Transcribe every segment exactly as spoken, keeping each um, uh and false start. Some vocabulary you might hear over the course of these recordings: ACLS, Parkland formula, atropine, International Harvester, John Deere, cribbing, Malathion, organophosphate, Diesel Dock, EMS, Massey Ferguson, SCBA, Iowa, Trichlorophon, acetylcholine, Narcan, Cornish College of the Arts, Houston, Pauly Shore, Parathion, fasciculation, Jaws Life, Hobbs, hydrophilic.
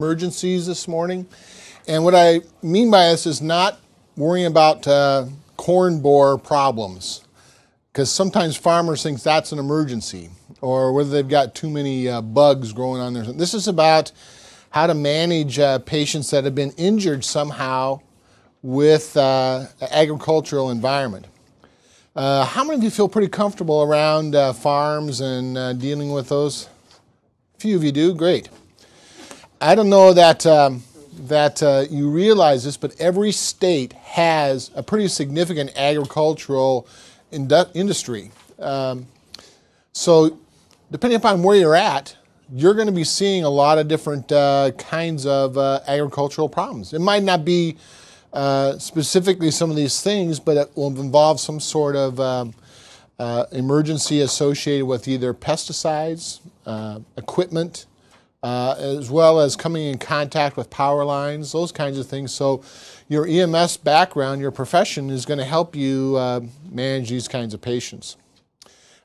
Emergencies this morning, and what I mean by this is not worrying about uh, corn borer problems, because sometimes farmers think that's an emergency or whether they've got too many uh, bugs growing on there. This is about how to manage uh, patients that have been injured somehow with uh, agricultural environment. Uh, how many of you feel pretty comfortable around uh, farms and uh, dealing with those? A few of you do, great. I don't know that, um, that uh, you realize this, but every state has a pretty significant agricultural indu industry. Um, so depending upon where you're at, you're going to be seeing a lot of different uh, kinds of uh, agricultural problems. It might not be uh, specifically some of these things, but it will involve some sort of um, uh, emergency associated with either pesticides, uh, equipment, Uh, as well as coming in contact with power lines, those kinds of things. So your E M S background, your profession, is going to help you uh, manage these kinds of patients.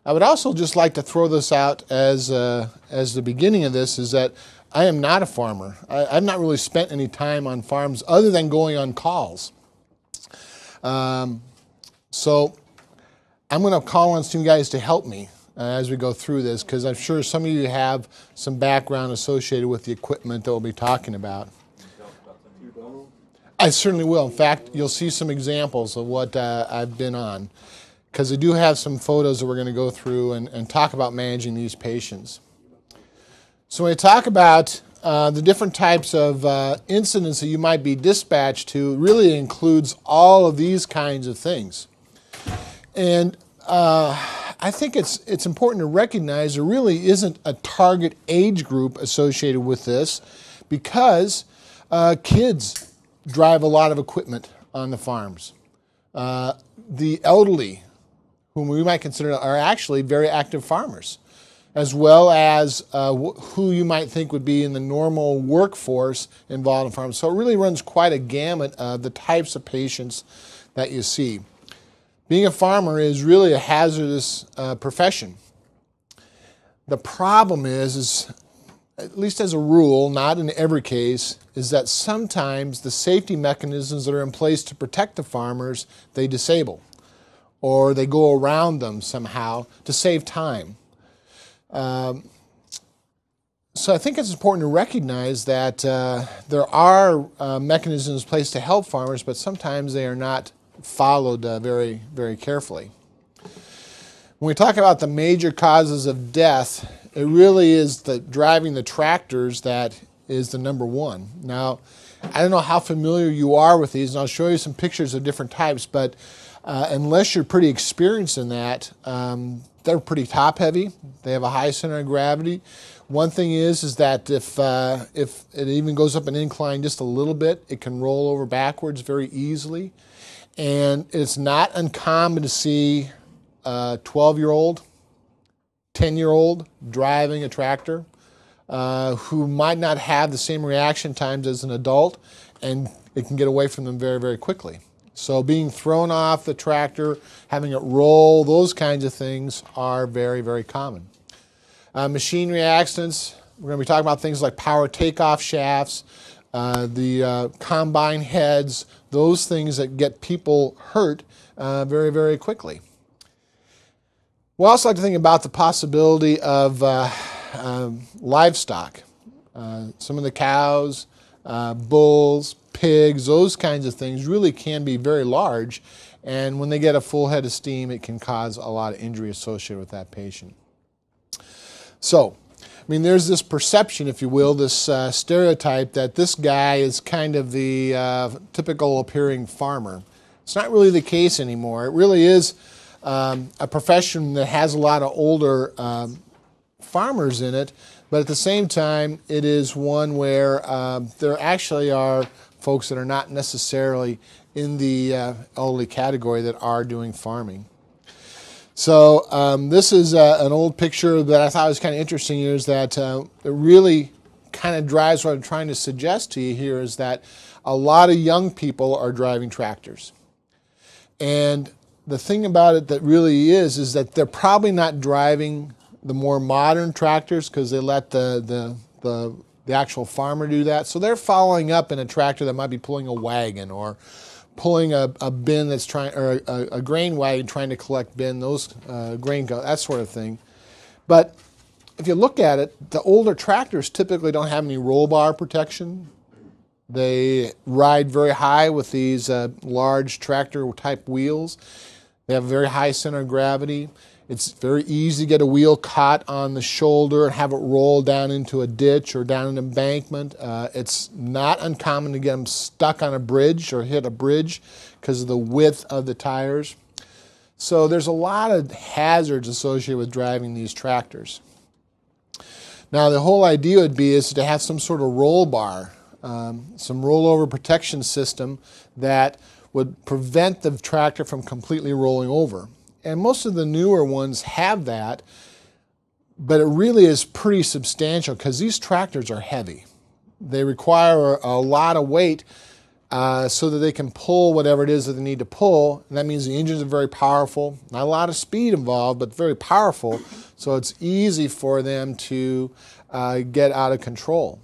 I would also just like to throw this out as, uh, as the beginning of this, is that I am not a farmer. I, I've not really spent any time on farms other than going on calls. Um, so I'm going to call on some guys to help me as we go through this, because I'm sure some of you have some background associated with the equipment that we'll be talking about. I certainly will. In fact, you'll see some examples of what uh, I've been on, because I do have some photos that we're going to go through and, and talk about managing these patients. So when I talk about uh, the different types of uh, incidents that you might be dispatched to, really includes all of these kinds of things. And uh, I think it's, it's important to recognize there really isn't a target age group associated with this, because uh, kids drive a lot of equipment on the farms. Uh, the elderly, whom we might consider, are actually very active farmers, as well as uh, wh who you might think would be in the normal workforce involved in farms. So it really runs quite a gamut of the types of patients that you see. Being a farmer is really a hazardous uh, profession. The problem is, is, at least as a rule, not in every case, is that sometimes the safety mechanisms that are in place to protect the farmers, they disable, or they go around them somehow to save time. Um, so I think it's important to recognize that uh, there are uh, mechanisms in place to help farmers, but sometimes they are not followed uh, very, very carefully. When we talk about the major causes of death, it really is the driving the tractors that is the number one. Now, I don't know how familiar you are with these, and I'll show you some pictures of different types, but uh, unless you're pretty experienced in that, um, they're pretty top heavy. They have a high center of gravity. One thing is, is that if, uh, if it even goes up an incline just a little bit, it can roll over backwards very easily. And it's not uncommon to see a twelve-year-old, ten-year-old driving a tractor uh, who might not have the same reaction times as an adult, and it can get away from them very, very quickly. So being thrown off the tractor, having it roll, those kinds of things are very, very common. Uh, machinery accidents, we're going to be talking about things like power takeoff shafts, Uh, the uh, combine heads, those things that get people hurt uh, very, very quickly. We also like to think about the possibility of uh, um, livestock. Uh, some of the cows, uh, bulls, pigs, those kinds of things really can be very large, and when they get a full head of steam, it can cause a lot of injury associated with that patient. So, I mean, there's this perception, if you will, this uh, stereotype that this guy is kind of the uh, typical appearing farmer. It's not really the case anymore. It really is um, a profession that has a lot of older um, farmers in it, but at the same time, it is one where um, there actually are folks that are not necessarily in the uh, elderly category that are doing farming. So um, this is uh, an old picture that I thought was kind of interesting, is that uh, it really kind of drives what I'm trying to suggest to you here, is that a lot of young people are driving tractors. And the thing about it that really is, is that they're probably not driving the more modern tractors, because they let the, the, the, the actual farmer do that. So they're following up in a tractor that might be pulling a wagon or pulling a, a bin that's trying, or a, a grain wagon trying to collect bin, those uh, grain, go, that sort of thing. But if you look at it, the older tractors typically don't have any roll bar protection. They ride very high with these uh, large tractor type wheels. They have a very high center of gravity. It's very easy to get a wheel caught on the shoulder and have it roll down into a ditch or down an embankment. Uh, it's not uncommon to get them stuck on a bridge or hit a bridge because of the width of the tires. So there's a lot of hazards associated with driving these tractors. Now the whole idea would be is to have some sort of roll bar, um, some rollover protection system that would prevent the tractor from completely rolling over. And most of the newer ones have that, but it really is pretty substantial because these tractors are heavy. They require a lot of weight uh, so that they can pull whatever it is that they need to pull. And that means the engines are very powerful, not a lot of speed involved, but very powerful. So it's easy for them to uh, get out of control.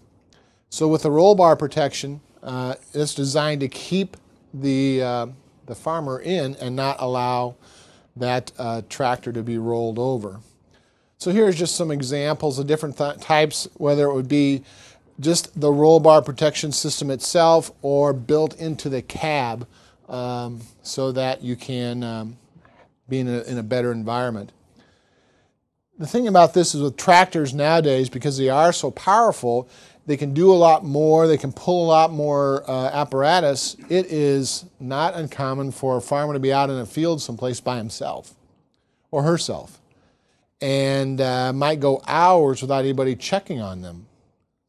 So with the roll bar protection, uh, it's designed to keep the, uh, the farmer in and not allow that uh, tractor to be rolled over. So here's just some examples of different th types, whether it would be just the roll bar protection system itself or built into the cab um, so that you can um, be in a, in a better environment. The thing about this is with tractors nowadays, because they are so powerful, they can do a lot more, they can pull a lot more uh, apparatus. It is not uncommon for a farmer to be out in a field someplace by himself or herself and uh, might go hours without anybody checking on them.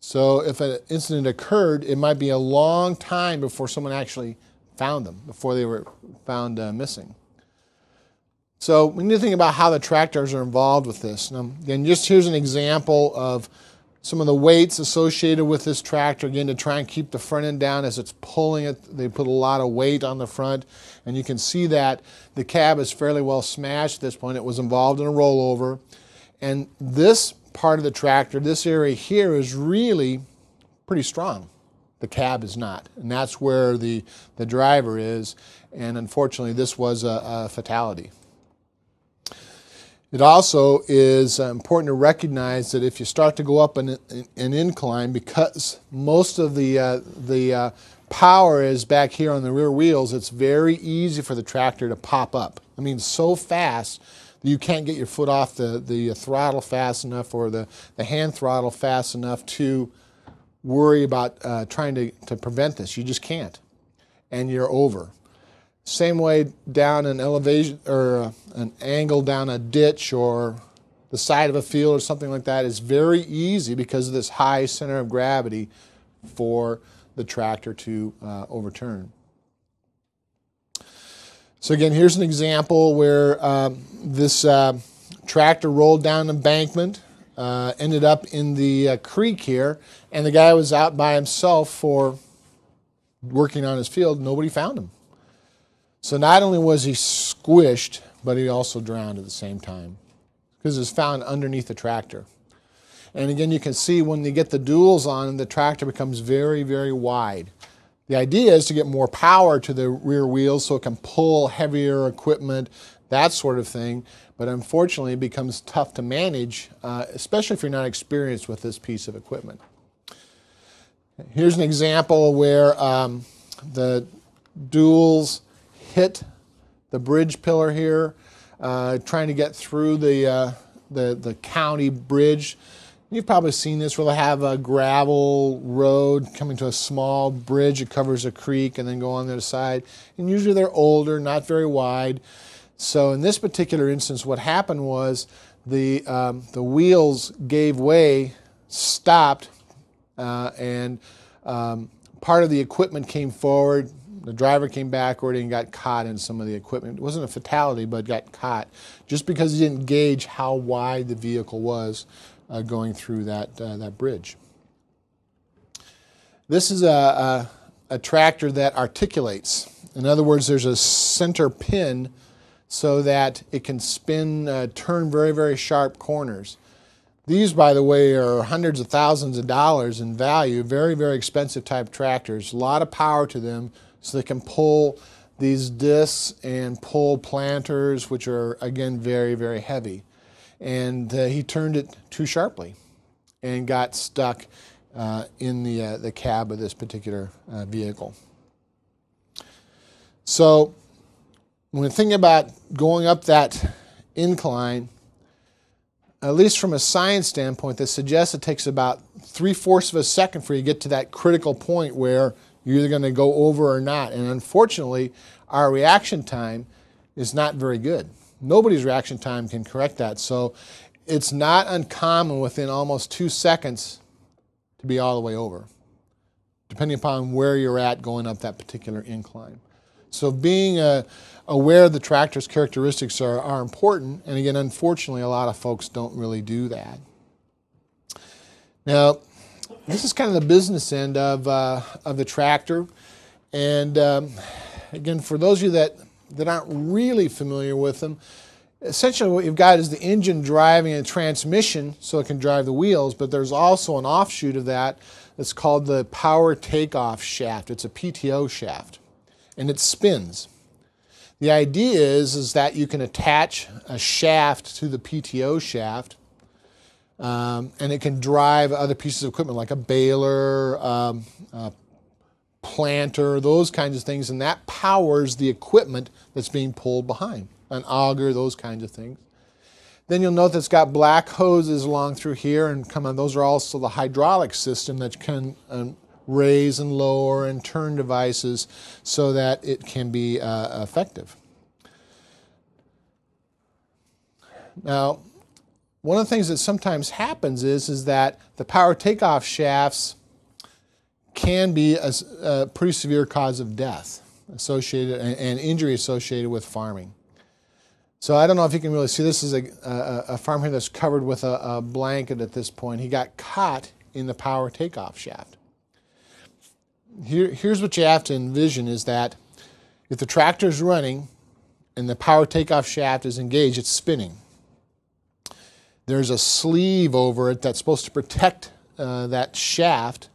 So if an incident occurred, it might be a long time before someone actually found them, before they were found uh, missing. So we need to think about how the tractors are involved with this. Now, again, just here's an example of some of the weights associated with this tractor, again, to try and keep the front end down as it's pulling it. They put a lot of weight on the front, and you can see that the cab is fairly well smashed at this point. It was involved in a rollover. And this part of the tractor, this area here, is really pretty strong. The cab is not, and that's where the, the driver is, and unfortunately, this was a, a fatality. It also is important to recognize that if you start to go up an, an incline, because most of the, uh, the uh, power is back here on the rear wheels, it's very easy for the tractor to pop up. I mean, so fast that you can't get your foot off the, the throttle fast enough or the, the hand throttle fast enough to worry about uh, trying to, to prevent this. You just can't, and you're over. Same way down an elevation or an angle down a ditch or the side of a field or something like that is very easy because of this high center of gravity for the tractor to uh, overturn. So again, here's an example where um, this uh, tractor rolled down an embankment, uh, ended up in the uh, creek here, and the guy was out by himself for working on his field. Nobody found him. So not only was he squished, but he also drowned at the same time because it was found underneath the tractor. And again, you can see when they get the duals on, the tractor becomes very, very wide. The idea is to get more power to the rear wheels so it can pull heavier equipment, that sort of thing. But unfortunately, it becomes tough to manage, uh, especially if you're not experienced with this piece of equipment. Here's an example where um, the duals hit the bridge pillar here, uh, trying to get through the, uh, the, the county bridge. You've probably seen this where they have a gravel road coming to a small bridge that covers a creek and then go on the other side. And usually they're older, not very wide. So in this particular instance, what happened was the, um, the wheels gave way, stopped, uh, and um, part of the equipment came forward. The driver came backward and got caught in some of the equipment. It wasn't a fatality, but got caught just because he didn't gauge how wide the vehicle was uh, going through that, uh, that bridge. This is a, a, a tractor that articulates. In other words, there's a center pin so that it can spin, uh, turn very, very sharp corners. These, by the way, are hundreds of thousands of dollars in value, very, very expensive type tractors, a lot of power to them, so they can pull these discs and pull planters, which are, again, very, very heavy. And uh, he turned it too sharply and got stuck uh, in the, uh, the cab of this particular uh, vehicle. So when we think about going up that incline, at least from a science standpoint, this suggests it takes about three-fourths of a second for you to get to that critical point where you're either going to go over or not. And unfortunately, our reaction time is not very good. Nobody's reaction time can correct that. So it's not uncommon within almost two seconds to be all the way over, depending upon where you're at going up that particular incline. So being uh, aware of the tractor's characteristics are, are important, and again, unfortunately, a lot of folks don't really do that. Now, this is kind of the business end of, uh, of the tractor, and um, again, for those of you that, that aren't really familiar with them, essentially what you've got is the engine driving a transmission so it can drive the wheels, but there's also an offshoot of that that's called the power takeoff shaft. It's a P T O shaft, and it spins. The idea is, is that you can attach a shaft to the P T O shaft, um, and it can drive other pieces of equipment like a baler, um, a planter, those kinds of things, and that powers the equipment that's being pulled behind, an auger, those kinds of things. Then you'll note that it's got black hoses along through here, and come on, those are also the hydraulic system that can um, raise and lower and turn devices so that it can be uh, effective. Now, one of the things that sometimes happens is, is that the power takeoff shafts can be a, a pretty severe cause of death associated and, and injury associated with farming. So I don't know if you can really see, this is a, a, a farmer that's covered with a, a blanket at this point. He got caught in the power takeoff shaft. Here, here's what you have to envision is that if the tractor is running and the power takeoff shaft is engaged, it's spinning. There's a sleeve over it that's supposed to protect uh, that shaft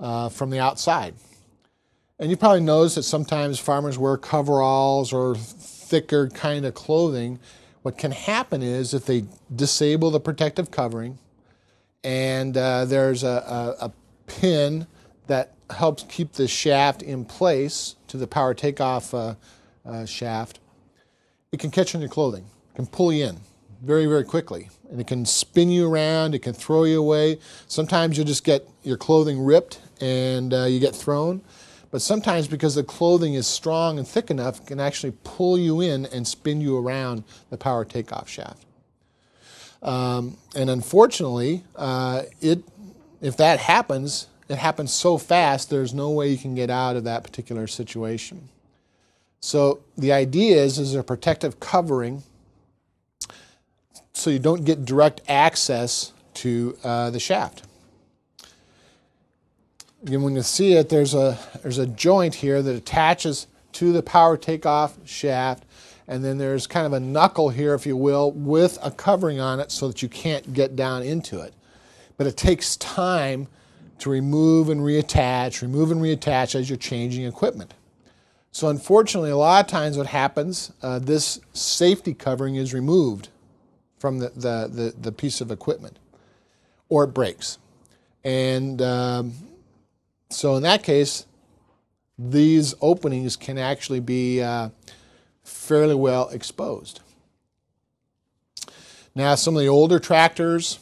uh, from the outside. And you probably notice that sometimes farmers wear coveralls or thicker kind of clothing. What can happen is if they disable the protective covering and uh, there's a, a, a pin that helps keep the shaft in place to the power takeoff uh, uh, shaft, it can catch on your clothing. It can pull you in very, very quickly. And it can spin you around. It can throw you away. Sometimes you'll just get your clothing ripped and uh, you get thrown. But sometimes because the clothing is strong and thick enough, it can actually pull you in and spin you around the power takeoff shaft. Um, and unfortunately, uh, it if that happens, it happens so fast, there's no way you can get out of that particular situation. So the idea is, is a protective covering so you don't get direct access to uh, the shaft. Again, when you see it, there's a, there's a joint here that attaches to the power takeoff shaft, and then there's kind of a knuckle here, if you will, with a covering on it so that you can't get down into it. But it takes time to remove and reattach, remove and reattach as you're changing equipment. So unfortunately, a lot of times what happens, uh, this safety covering is removed from the, the, the, the piece of equipment, or it breaks. And um, so in that case, these openings can actually be uh, fairly well exposed. Now, some of the older tractors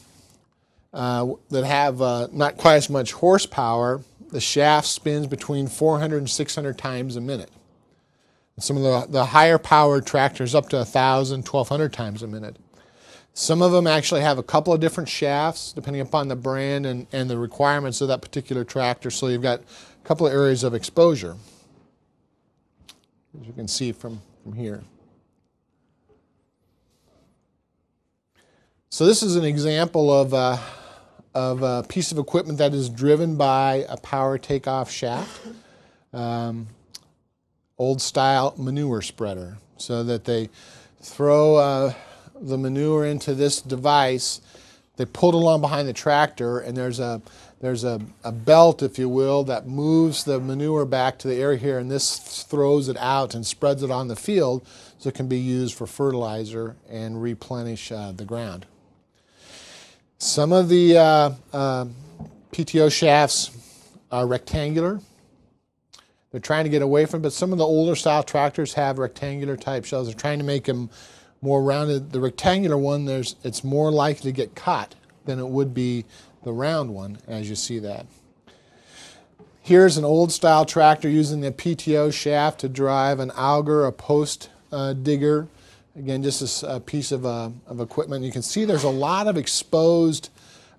Uh, that have uh, not quite as much horsepower, the shaft spins between four hundred and six hundred times a minute. And some of the, the higher powered tractors up to one thousand, twelve hundred times a minute. Some of them actually have a couple of different shafts depending upon the brand and, and the requirements of that particular tractor, so you've got a couple of areas of exposure, as you can see from, from here. So this is an example of uh, of a piece of equipment that is driven by a power takeoff shaft, um, old style manure spreader, so that they throw uh, the manure into this device they pulled along behind the tractor, and there's a there's a, a belt, if you will, that moves the manure back to the area here, and this throws it out and spreads it on the field so it can be used for fertilizer and replenish uh, the ground. Some of the uh, uh, P T O shafts are rectangular. They're trying to get away from, but some of the older style tractors have rectangular type shells. They're trying to make them more rounded. The rectangular one, there's it's more likely to get caught than it would be the round one, as you see that. Here's an old style tractor using the P T O shaft to drive an auger, a post uh, digger. Again, just this uh, piece of, uh, of equipment. You can see there's a lot of exposed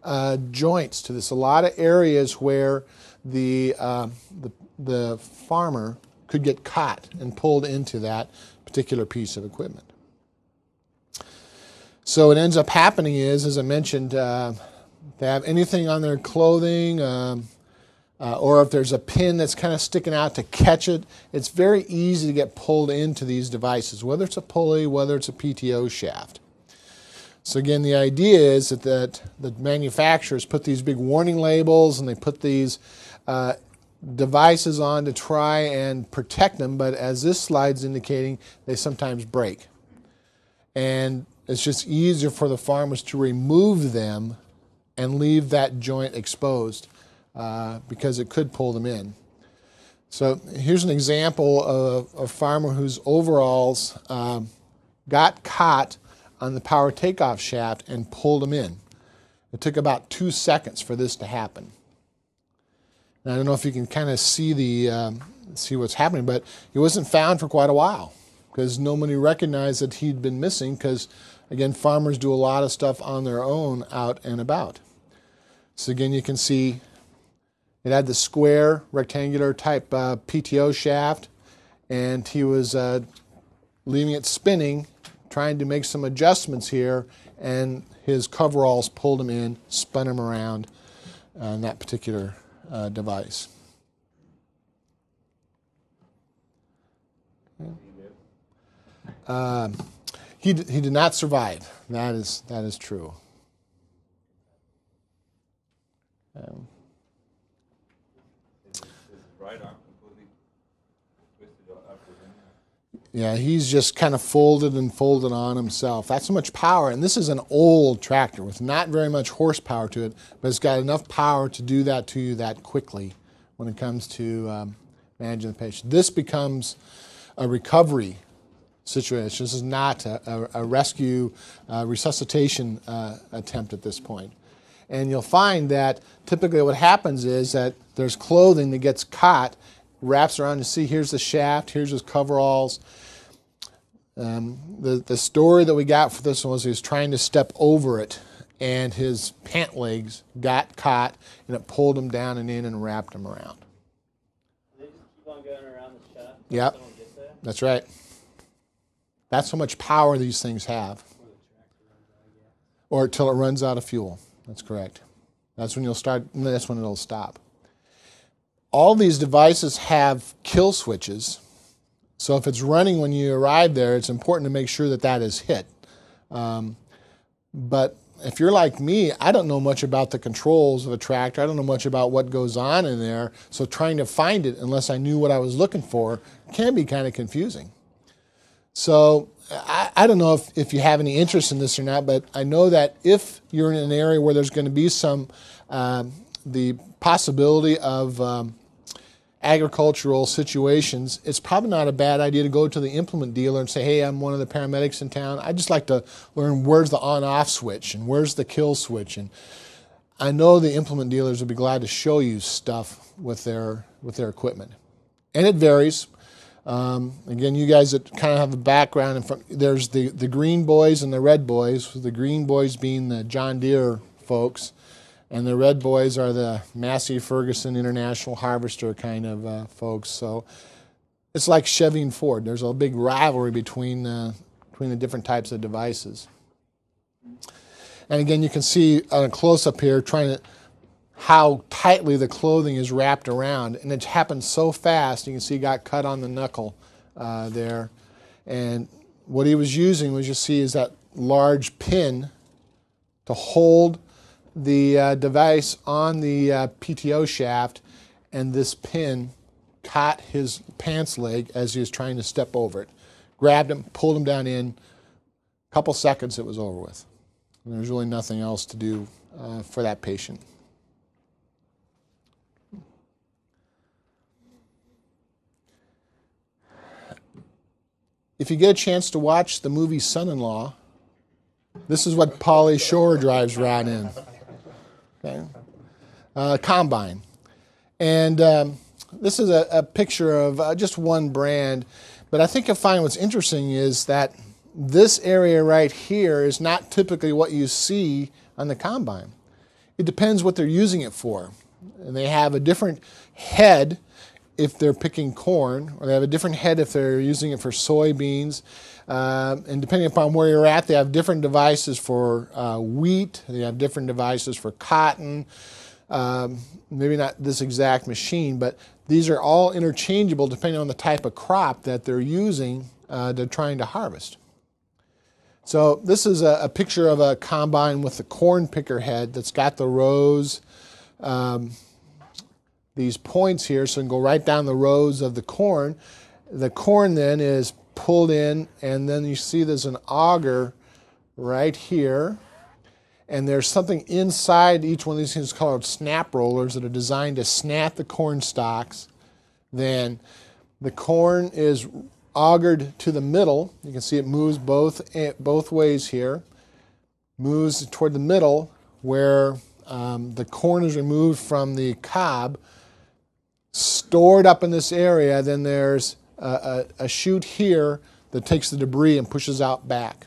uh, joints to this, a lot of areas where the, uh, the the farmer could get caught and pulled into that particular piece of equipment. So what ends up happening is, as I mentioned, uh, if they have anything on their clothing, um, uh, or if there's a pin that's kind of sticking out to catch it, it's very easy to get pulled into these devices, whether it's a pulley, whether it's a P T O shaft. So again, the idea is that, that the manufacturers put these big warning labels, and they put these uh, devices on to try and protect them, but as this slide's indicating, they sometimes break. And it's just easier for the farmers to remove them and leave that joint exposed uh, because it could pull them in. So here's an example of a farmer whose overalls um, got caught on the power takeoff shaft and pulled them in. It took about two seconds for this to happen. I don't know if you can kind of see the um, see what's happening, but he wasn't found for quite a while because nobody recognized that he'd been missing because, again, farmers do a lot of stuff on their own out and about. So again, you can see it had the square, rectangular type uh, P T O shaft, and he was uh, leaving it spinning, trying to make some adjustments here, and his coveralls pulled him in, spun him around on that particular Uh, device. Uh, he, d he did not survive. That is, that is true. Um, yeah, he's just kind of folded and folded on himself. That's so much power, and this is an old tractor with not very much horsepower to it, but it's got enough power to do that to you that quickly when it comes to um, managing the patient. This becomes a recovery situation. This is not a, a, a rescue uh, resuscitation uh, attempt at this point. And you'll find that typically what happens is that there's clothing that gets caught, wraps around. You see, here's the shaft, here's his coveralls. Um, the, the story that we got for this one was he was trying to step over it, and his pant legs got caught, and it pulled him down and in and wrapped him around. They just keep on going around the shaft? Yep, that's right. That's how much power these things have. Or till it runs out of fuel. That's correct. That's when you'll start, that's when it'll stop. All these devices have kill switches, so if it's running when you arrive there, it's important to make sure that that is hit. Um, but if you're like me, I don't know much about the controls of a tractor. I don't know much about what goes on in there, so trying to find it, unless I knew what I was looking for, can be kind of confusing. So I, I don't know if, if you have any interest in this or not, but I know that if you're in an area where there's going to be some, um, the possibility of um, agricultural situations, it's probably not a bad idea to go to the implement dealer and say, hey, I'm one of the paramedics in town. I'd just like to learn where's the on-off switch and where's the kill switch. And I know the implement dealers would be glad to show you stuff with their, with their equipment. And it varies. Um, again, you guys that kind of have a background in front, there's the, the green boys and the red boys, the green boys being the John Deere folks. And the red boys are the Massey Ferguson International Harvester kind of uh, folks. So it's like Chevy and Ford. There's a big rivalry between, uh, between the different types of devices. And again, you can see on a close-up here trying to, how tightly the clothing is wrapped around. And it happened so fast. You can see he got cut on the knuckle uh, there. And what he was using, as you see, is that large pin to hold the uh, device on the uh, P T O shaft, and this pin caught his pants leg as he was trying to step over it. Grabbed him, pulled him down in. A couple seconds, it was over with. And there's really nothing else to do uh, for that patient. If you get a chance to watch the movie Son-in-Law, this is what Pauly Shore drives around in. Okay. Uh, combine. And um, this is a, a picture of uh, just one brand, but I think you'll find what's interesting is that this area right here is not typically what you see on the combine. It depends what they're using it for. And they have a different head if they're picking corn, or they have a different head if they're using it for soybeans. Uh, and depending upon where you're at, they have different devices for uh, wheat, they have different devices for cotton. Um, maybe not this exact machine, but these are all interchangeable depending on the type of crop that they're using, uh, they're trying to harvest. So this is a, a picture of a combine with the corn picker head that's got the rows, um, these points here, so it can go right down the rows of the corn. The corn then is pulled in, and then you see there's an auger right here, and there's something inside each one of these things called snap rollers that are designed to snap the corn stalks. Then the corn is augered to the middle. You can see it moves both, both ways here. Moves toward the middle where um, the corn is removed from the cob, stored up in this area. Then there's a, a, a chute here that takes the debris and pushes out back.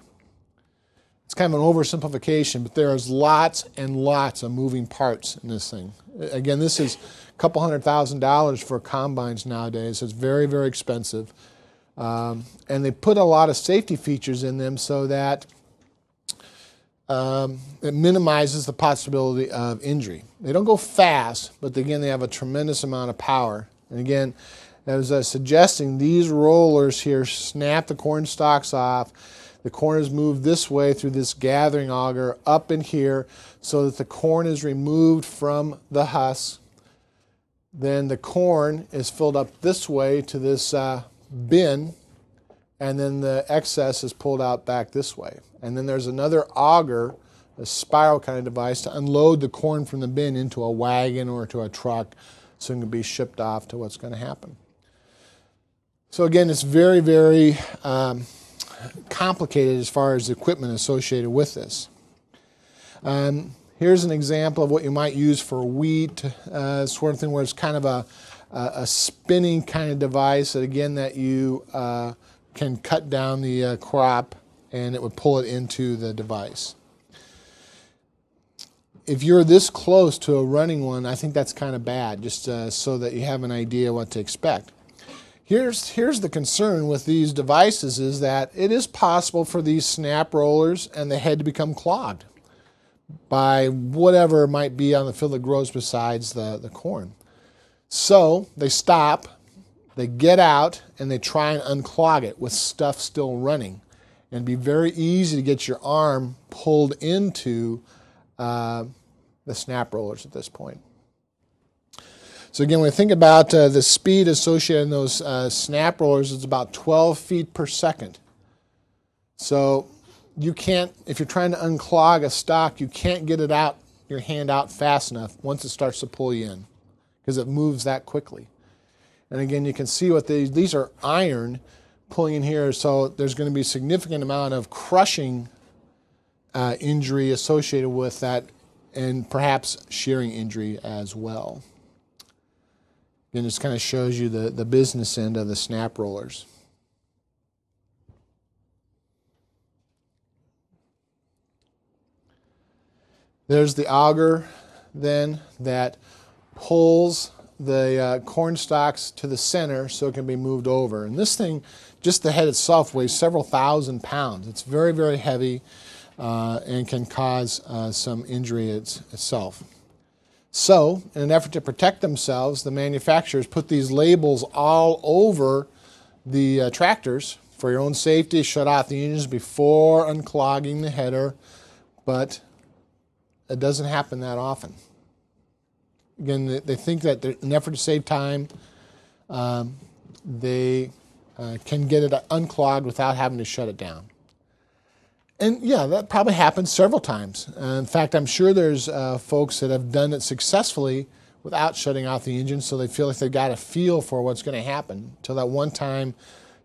It's kind of an oversimplification, but there's lots and lots of moving parts in this thing. Again, this is a couple hundred thousand dollars for combines nowadays. It's very, very expensive. Um, and they put a lot of safety features in them so that um, it minimizes the possibility of injury. They don't go fast, but again, they have a tremendous amount of power. And again, as I was suggesting, these rollers here snap the corn stalks off. The corn is moved this way through this gathering auger up in here so that the corn is removed from the husk. Then the corn is filled up this way to this uh, bin, and then the excess is pulled out back this way. And then there's another auger, a spiral kind of device, to unload the corn from the bin into a wagon or to a truck so it can be shipped off to what's going to happen. So again, it's very, very... Um, complicated as far as the equipment associated with this. Um, here's an example of what you might use for wheat, uh, sort of thing where it's kind of a, a, a spinning kind of device that again that you uh, can cut down the uh, crop and it would pull it into the device. If you're this close to a running one, I think that's kind of bad, just uh, so that you have an idea what to expect. Here's, here's the concern with these devices is that it is possible for these snap rollers and the head to become clogged by whatever might be on the field that grows besides the, the corn. So they stop, they get out, and they try and unclog it with stuff still running. And it'd be very easy to get your arm pulled into uh, the snap rollers at this point. So again, when we think about uh, the speed associated in those uh, snap rollers, it's about twelve feet per second. So you can't, if you're trying to unclog a stalk, you can't get it out, your hand out fast enough once it starts to pull you in, because it moves that quickly. And again, you can see what these, these are iron pulling in here, so there's going to be a significant amount of crushing uh, injury associated with that, and perhaps shearing injury as well. And it just kind of shows you the, the business end of the snap rollers. There's the auger then that pulls the uh, corn stalks to the center so it can be moved over. And this thing, just the head itself, weighs several thousand pounds. It's very, very heavy uh, and can cause uh, some injury it's, itself. So, in an effort to protect themselves, the manufacturers put these labels all over the uh, tractors for your own safety. Shut off the engines before unclogging the header, but That doesn't happen that often. Again, they think that in an effort to save time, um, they uh, can get it unclogged without having to shut it down. And yeah, that probably happens several times. Uh, in fact, I'm sure there's uh, folks that have done it successfully without shutting off the engine, so they feel like they've got a feel for what's going to happen until that one time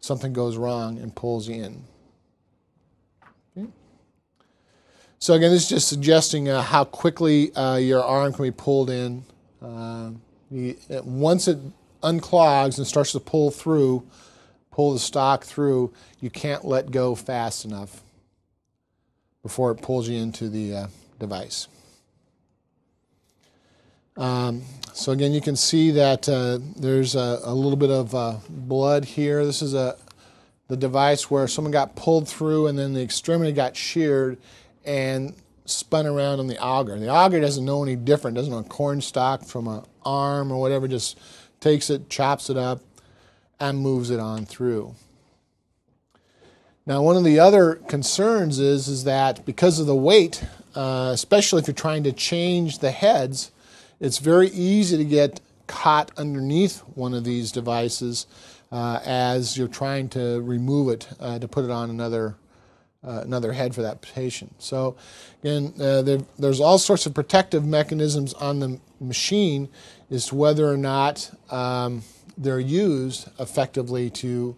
something goes wrong and pulls in. Okay. So again, this is just suggesting uh, how quickly uh, your arm can be pulled in. Uh, you, once it unclogs and starts to pull through, pull the stock through, you can't let go fast enough before it pulls you into the uh, device. Um, so again, you can see that uh, there's a, a little bit of uh, blood here. This is a, the device where someone got pulled through and then the extremity got sheared and spun around on the auger. The auger doesn't know any different. Doesn't know a corn stalk from an arm or whatever. Just takes it, chops it up, and moves it on through. Now, one of the other concerns is, is that because of the weight, uh, especially if you're trying to change the heads, it's very easy to get caught underneath one of these devices uh, as you're trying to remove it uh, to put it on another uh, another head for that patient. So again, uh, there, there's all sorts of protective mechanisms on the machine as to whether or not um, they're used effectively to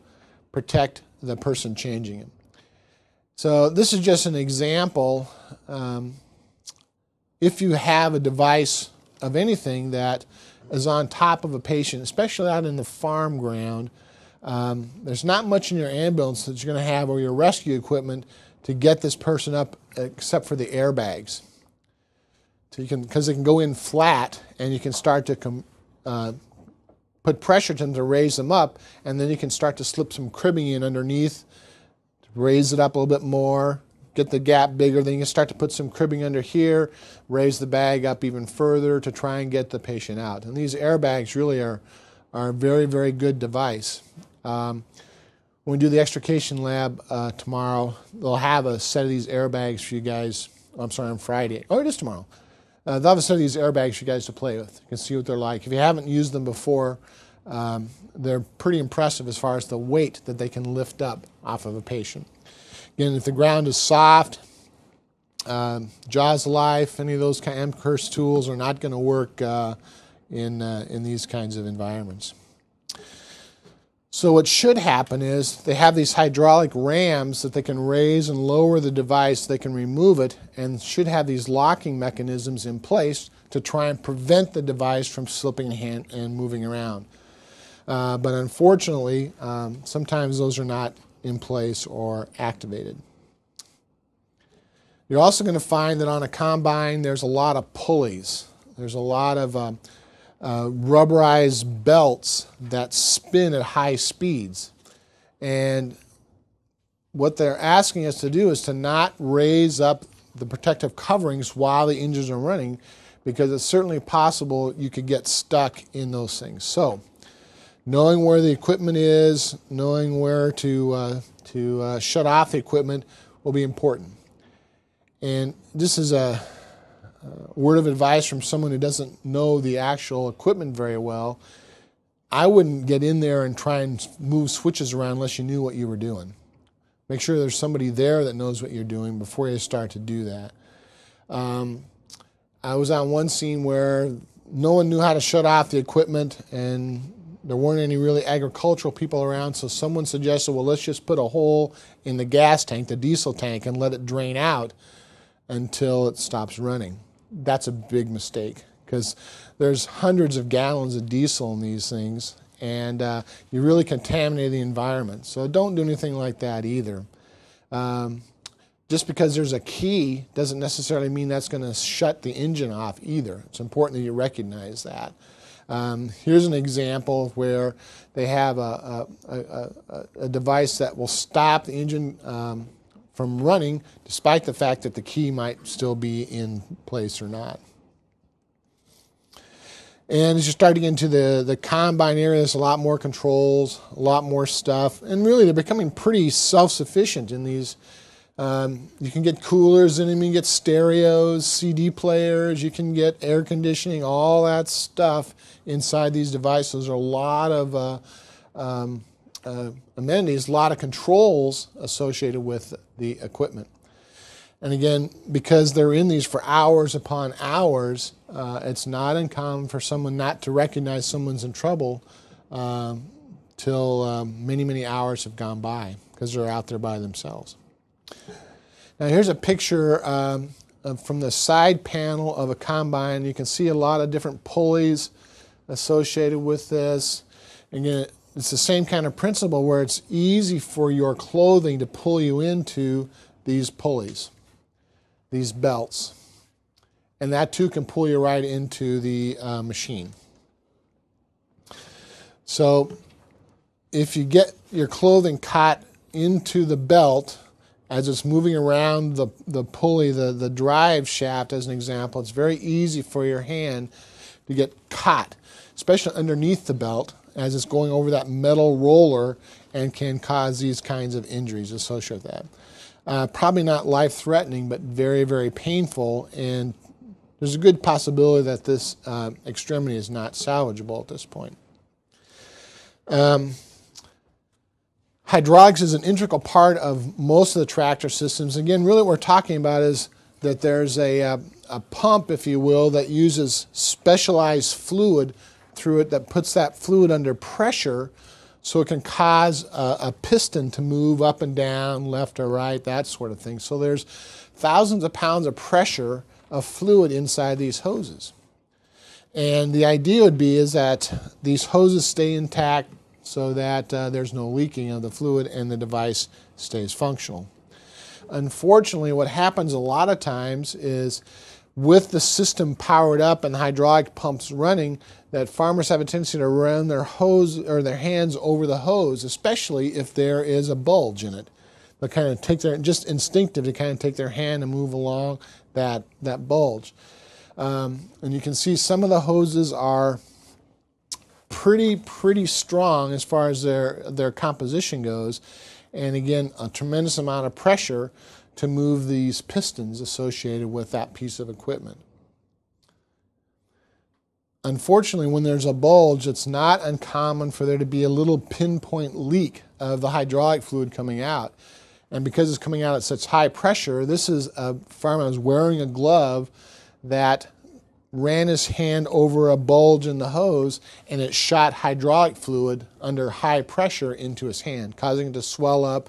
protect the person changing it. So this is just an example. Um, if you have a device of anything that is on top of a patient, especially out in the farm ground, um, there's not much in your ambulance that you're going to have or your rescue equipment to get this person up except for the airbags. So you can, because they can go in flat and you can start to com uh, put pressure to them to raise them up, and then you can start to slip some cribbing in underneath, raise it up a little bit more, get the gap bigger, then you can start to put some cribbing under here, raise the bag up even further to try and get the patient out. And these airbags really are, are a very, very good device. Um, when we do the extrication lab uh, tomorrow, they'll have a set of these airbags for you guys, I'm sorry, on Friday, oh it is tomorrow. Uh, they'll have a set of these airbags for you guys to play with. You can see what they're like. If you haven't used them before, um, they're pretty impressive as far as the weight that they can lift up off of a patient. Again, if the ground is soft, um, Jaws Life, any of those kind of M C R S tools are not going to work uh, in, uh, in these kinds of environments. So what should happen is they have these hydraulic rams that they can raise and lower the device, they can remove it, and should have these locking mechanisms in place to try and prevent the device from slipping hand and moving around. Uh, but unfortunately, um, sometimes those are not in place or activated. You're also going to find that on a combine there's a lot of pulleys. There's a lot of um, uh, rubberized belts that spin at high speeds. And what they're asking us to do is to not raise up the protective coverings while the engines are running, because it's certainly possible you could get stuck in those things. So, knowing where the equipment is, knowing where to, uh, to uh, shut off the equipment will be important. And this is a, a word of advice from someone who doesn't know the actual equipment very well. I wouldn't get in there and try and move switches around unless you knew what you were doing. Make sure there's somebody there that knows what you're doing before you start to do that. Um, I was on one scene where no one knew how to shut off the equipment, and there weren't any really agricultural people around, so someone suggested, well, let's just put a hole in the gas tank, the diesel tank, and let it drain out until it stops running. That's a big mistake, because there's hundreds of gallons of diesel in these things, and uh, you really contaminate the environment. So don't do anything like that either. Um, just because there's a key doesn't necessarily mean that's going to shut the engine off either. It's important that you recognize that. Um, here's an example where they have a, a, a, a device that will stop the engine um, from running despite the fact that the key might still be in place or not. And as you start to get into the, the combine area, there's a lot more controls, a lot more stuff, and really they're becoming pretty self-sufficient in these Um, you can get coolers in them, you can get stereos, C D players, you can get air conditioning, all that stuff inside these devices. There's a lot of uh, um, uh, amenities, a lot of controls associated with the equipment. And again, because they're in these for hours upon hours, uh, it's not uncommon for someone not to recognize someone's in trouble um, till um, many, many hours have gone by, because they're out there by themselves. Now here's a picture um, of, from the side panel of a combine. You can see a lot of different pulleys associated with this. Again, it's the same kind of principle where it's easy for your clothing to pull you into these pulleys, these belts. And that too can pull you right into the uh, machine. So if you get your clothing caught into the belt, as it's moving around the, the pulley, the, the drive shaft as an example, it's very easy for your hand to get caught, especially underneath the belt as it's going over that metal roller, and can cause these kinds of injuries associated with that. Uh, probably not life-threatening, but very, very painful, and there's a good possibility that this uh, extremity is not salvageable at this point. Um, Hydraulics is an integral part of most of the tractor systems. Again, really what we're talking about is that there's a, a, a pump, if you will, that uses specialized fluid through it that puts that fluid under pressure so it can cause a, a piston to move up and down, left or right, that sort of thing. So there's thousands of pounds of pressure of fluid inside these hoses. And the idea would be is that these hoses stay intact, so that uh, there's no leaking of the fluid and the device stays functional. Unfortunately, what happens a lot of times is with the system powered up and the hydraulic pumps running, that farmers have a tendency to run their hose or their hands over the hose, especially if there is a bulge in it. They'll kind of take their, just instinctive to kind of take their hand and move along that, that bulge. Um, and you can see some of the hoses are pretty, pretty strong as far as their, their composition goes. And again, a tremendous amount of pressure to move these pistons associated with that piece of equipment. Unfortunately, when there's a bulge, it's not uncommon for there to be a little pinpoint leak of the hydraulic fluid coming out. And because it's coming out at such high pressure, this is a farmer who's wearing a glove that ran his hand over a bulge in the hose, and it shot hydraulic fluid under high pressure into his hand, causing it to swell up,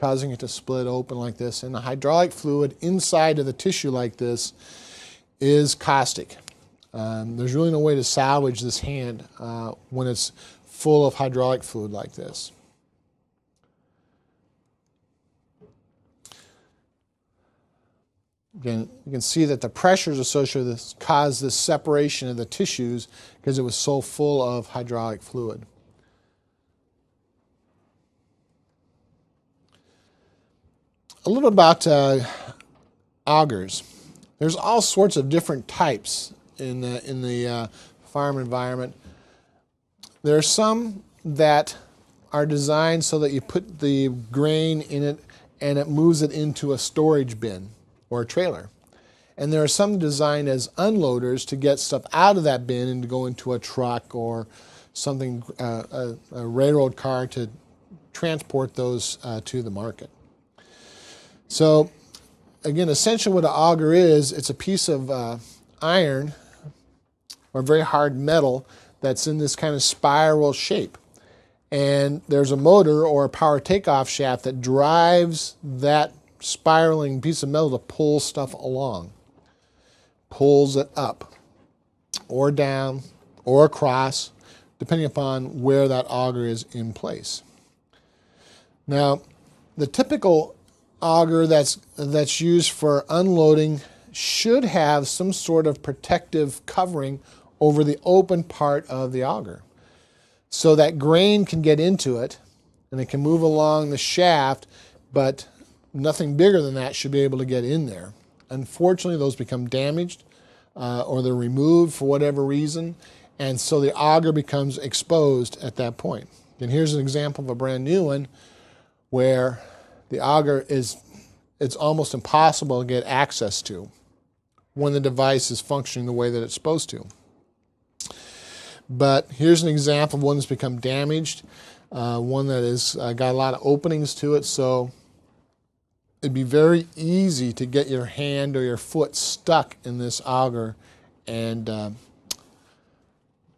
causing it to split open like this. And the hydraulic fluid inside of the tissue like this is caustic. Um, there's really no way to salvage this hand uh, when it's full of hydraulic fluid like this. Again, you can see that the pressures associated with this caused this separation of the tissues because it was so full of hydraulic fluid. A little about uh, augers. There's all sorts of different types in the, in the uh, farm environment. There are some that are designed so that you put the grain in it and it moves it into a storage bin or a trailer. And there are some designed as unloaders to get stuff out of that bin and to go into a truck or something, uh, a, a railroad car to transport those uh, to the market. So again, essentially what an auger is, it's a piece of uh, iron or very hard metal that's in this kind of spiral shape. And there's a motor or a power takeoff shaft that drives that spiraling piece of metal to pull stuff along, pulls it up or down or across depending upon where that auger is in place. Now the typical auger that's that's used for unloading should have some sort of protective covering over the open part of the auger so that grain can get into it and it can move along the shaft, but nothing bigger than that should be able to get in there. Unfortunately, those become damaged uh, or they're removed for whatever reason, and so the auger becomes exposed at that point. And here's an example of a brand new one where the auger is it's almost impossible to get access to when the device is functioning the way that it's supposed to. But here's an example of one that's become damaged, uh, one that has uh, got a lot of openings to it, so it'd be very easy to get your hand or your foot stuck in this auger and uh,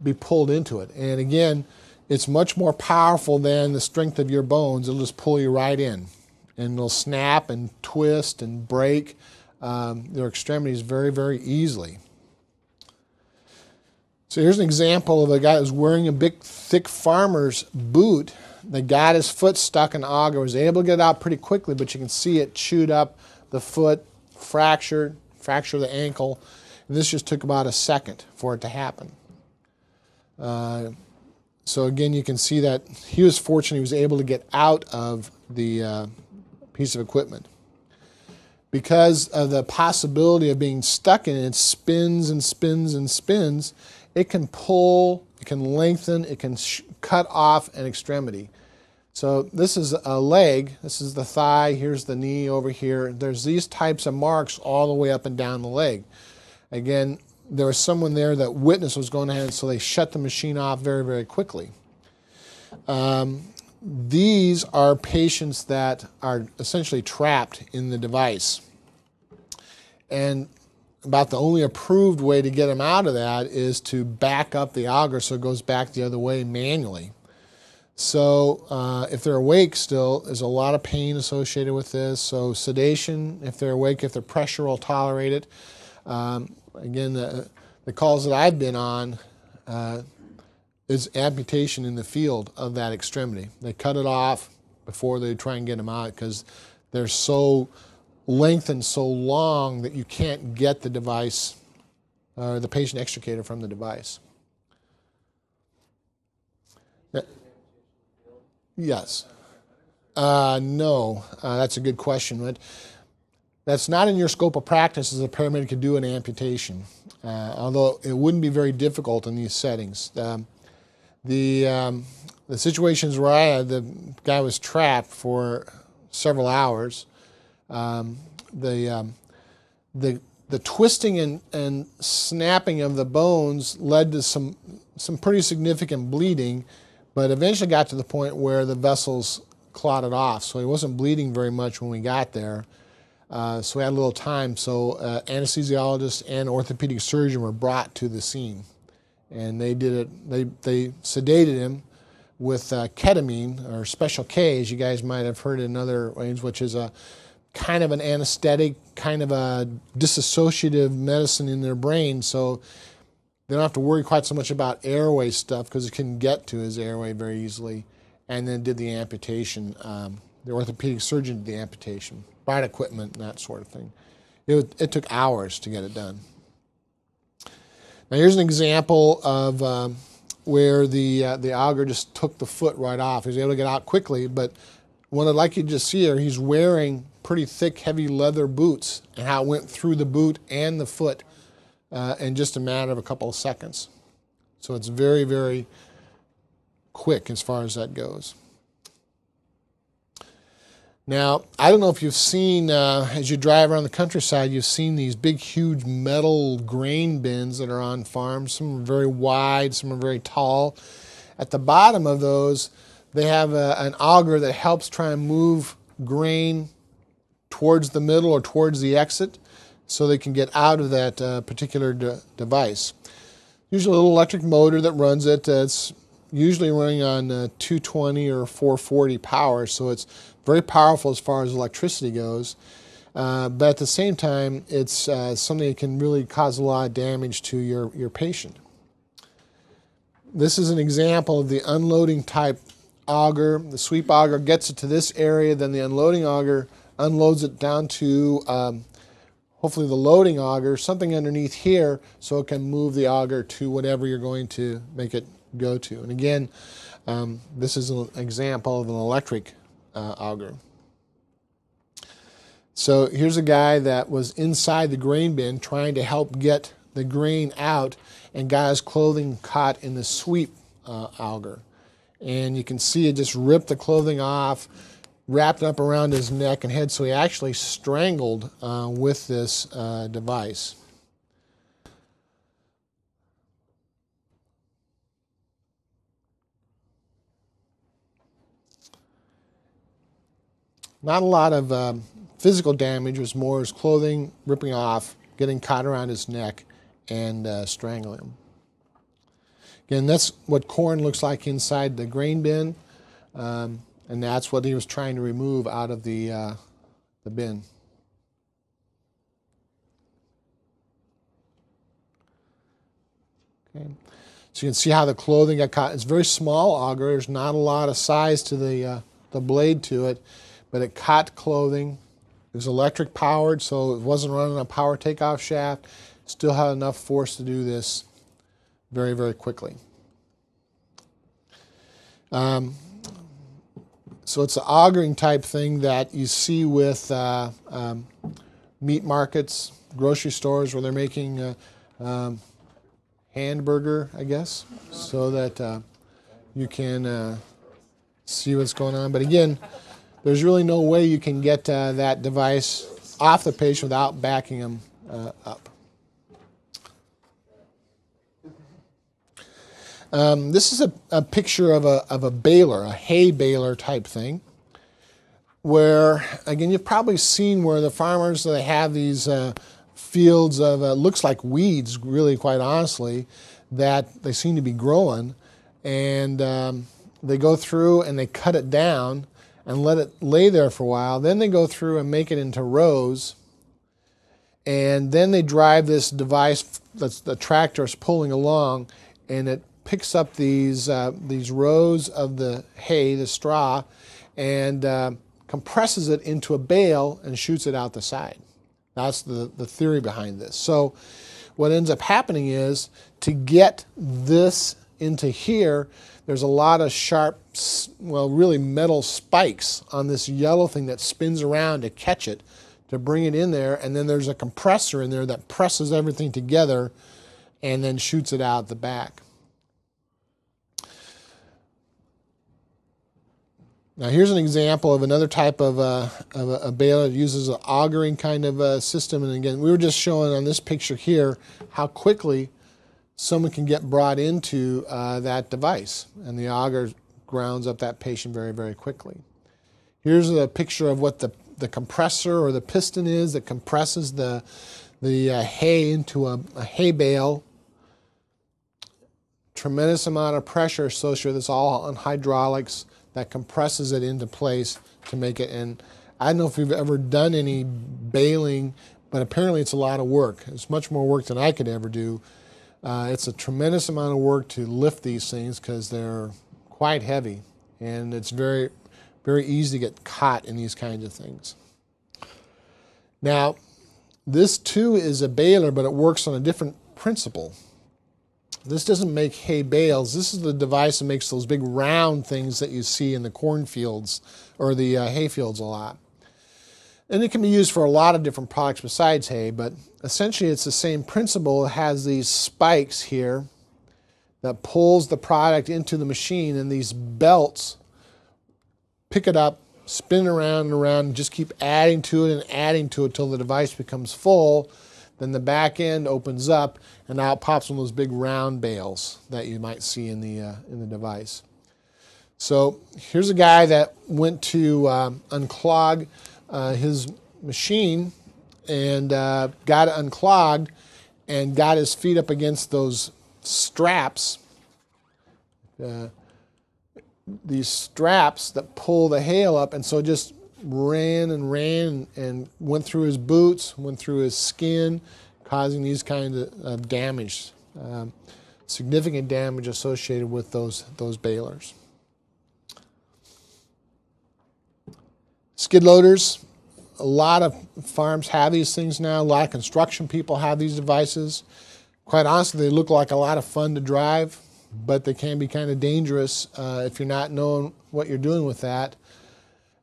be pulled into it. And again, it's much more powerful than the strength of your bones. It'll just pull you right in, and it'll snap and twist and break um, your extremities very, very easily. So here's an example of a guy that was wearing a big, thick farmer's boot that got his foot stuck in the auger. He was able to get it out pretty quickly, but you can see it chewed up the foot, fractured, fractured the ankle. And this just took about a second for it to happen. Uh, so again, you can see that he was fortunate he was able to get out of the uh, piece of equipment. Because of the possibility of being stuck in it, it spins and spins and spins. It can pull, it can lengthen, it can sh cut off an extremity. So this is a leg, this is the thigh, here's the knee over here. There's these types of marks all the way up and down the leg. Again, there was someone there that witnessed what was going on, so they shut the machine off very, very quickly. Um, these are patients that are essentially trapped in the device. And about the only approved way to get them out of that is to back up the auger so it goes back the other way manually. So uh, if they're awake still, there's a lot of pain associated with this. So sedation, if they're awake, if their pressure will tolerate it. Um, again, the, the calls that I've been on uh, is amputation in the field of that extremity. They cut it off before they try and get them out because they're so lengthened, so long that you can't get the device or uh, the patient extricated from the device. Yeah. Yes. Uh, no, uh, that's a good question. But that's not in your scope of practice as a paramedic to do an amputation, uh, although it wouldn't be very difficult in these settings. Um, the, um, the situations where I had, the guy was trapped for several hours. Um, the, um, the, the twisting and, and snapping of the bones led to some, some pretty significant bleeding, but eventually got to the point where the vessels clotted off, so he wasn't bleeding very much when we got there. Uh, so we had a little time, so uh, anesthesiologists and orthopedic surgeon were brought to the scene, and they did it. They they sedated him with uh, ketamine, or Special K, as you guys might have heard in other ways, which is a kind of an anesthetic, kind of a dissociative medicine in their brain, so they don't have to worry quite so much about airway stuff because it can get to his airway very easily. And then did the amputation. Um, the orthopedic surgeon did the amputation. Right equipment and that sort of thing. It, it took hours to get it done. Now here's an example of um, where the uh, the auger just took the foot right off. He was able to get out quickly, but what I'd like you to just see here, he's wearing pretty thick, heavy leather boots, and how it went through the boot and the foot uh, in just a matter of a couple of seconds. So it's very, very quick as far as that goes. Now, I don't know if you've seen, uh, as you drive around the countryside, you've seen these big, huge metal grain bins that are on farms. Some are very wide, some are very tall. At the bottom of those, they have a, an auger that helps try and move grain towards the middle or towards the exit so they can get out of that uh, particular de device. Usually a little electric motor that runs it. Uh, it's usually running on uh, two twenty or four forty power, so it's very powerful as far as electricity goes, uh, but at the same time, it's uh, something that can really cause a lot of damage to your, your patient. This is an example of the unloading type auger. The sweep auger gets it to this area, then the unloading auger unloads it down to um, hopefully the loading auger, something underneath here, so it can move the auger to whatever you're going to make it go to. And again, um, this is an example of an electric Uh, auger. So here's a guy that was inside the grain bin trying to help get the grain out, and got his clothing caught in the sweep uh, auger. And you can see it just ripped the clothing off, wrapped up around his neck and head, so he actually strangled uh, with this uh, device. Not a lot of um, physical damage, it was more his clothing ripping off, getting caught around his neck, and uh, strangling him. Again, that's what corn looks like inside the grain bin, um, and that's what he was trying to remove out of the, uh, the bin. Okay. So you can see how the clothing got caught. It's very small auger, there's not a lot of size to the, uh, the blade to it, but it caught clothing. It was electric powered, so it wasn't running a power takeoff shaft. Still had enough force to do this very, very quickly. Um, so it's an augering type thing that you see with uh, um, meat markets, grocery stores, where they're making uh, um, hamburger, I guess, so that uh, you can uh, see what's going on. But again, there's really no way you can get uh, that device off the patient without backing them uh, up. Um, this is a, a picture of a, of a baler, a hay baler type thing, where, again, you've probably seen where the farmers, they have these uh, fields of, uh, looks like weeds, really, quite honestly, that they seem to be growing, and um, they go through and they cut it down and let it lay there for a while. Then they go through and make it into rows, and then they drive this device that's the tractor's pulling along, and it picks up these uh, these rows of the hay, the straw, and uh, compresses it into a bale and shoots it out the side. That's the, the theory behind this. So what ends up happening is, to get this into here, there's a lot of sharp, well, really metal spikes on this yellow thing that spins around to catch it, to bring it in there, and then there's a compressor in there that presses everything together and then shoots it out the back. Now here's an example of another type of, uh, of a, a baler that uses an augering kind of a system, and again, we were just showing on this picture here how quickly someone can get brought into uh, that device, and the auger grounds up that patient very, very quickly. Here's a picture of what the, the compressor or the piston is that compresses the, the uh, hay into a, a hay bale. Tremendous amount of pressure associated with this, all on hydraulics, that compresses it into place to make it. And I don't know if you've ever done any baling, but apparently it's a lot of work. It's much more work than I could ever do. Uh, it's a tremendous amount of work to lift these things because they're quite heavy, and it's very, very easy to get caught in these kinds of things. Now, this too is a baler, but it works on a different principle. This doesn't make hay bales. This is the device that makes those big round things that you see in the cornfields or the uh, hay fields a lot. And it can be used for a lot of different products besides hay, but essentially it's the same principle. It has these spikes here that pulls the product into the machine, and these belts pick it up, spin around and around, and just keep adding to it and adding to it till the device becomes full. Then the back end opens up, and out pops one of those big round bales that you might see in the, uh, in the device. So here's a guy that went to um, unclog Uh, his machine, and uh, got it unclogged and got his feet up against those straps, uh, these straps that pull the hail up, and so it just ran and ran and went through his boots, went through his skin, causing these kinds of, of damage, um, significant damage associated with those, those balers. Skid loaders, a lot of farms have these things now. A lot of construction people have these devices. Quite honestly, they look like a lot of fun to drive, but they can be kind of dangerous uh, if you're not knowing what you're doing with that.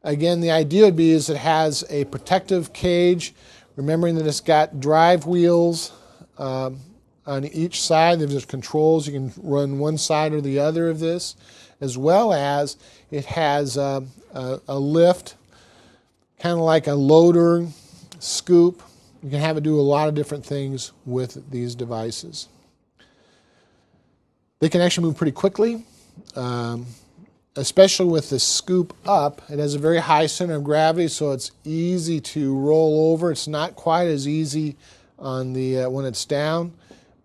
Again, the idea would be is it has a protective cage, remembering that it's got drive wheels um, on each side. There's controls. You can run one side or the other of this. as well as it has a, a, a lift, kind of like a loader, scoop. You can have it do a lot of different things with these devices. They can actually move pretty quickly, um, especially with the scoop up. It has a very high center of gravity, so it's easy to roll over. It's not quite as easy on the uh, when it's down,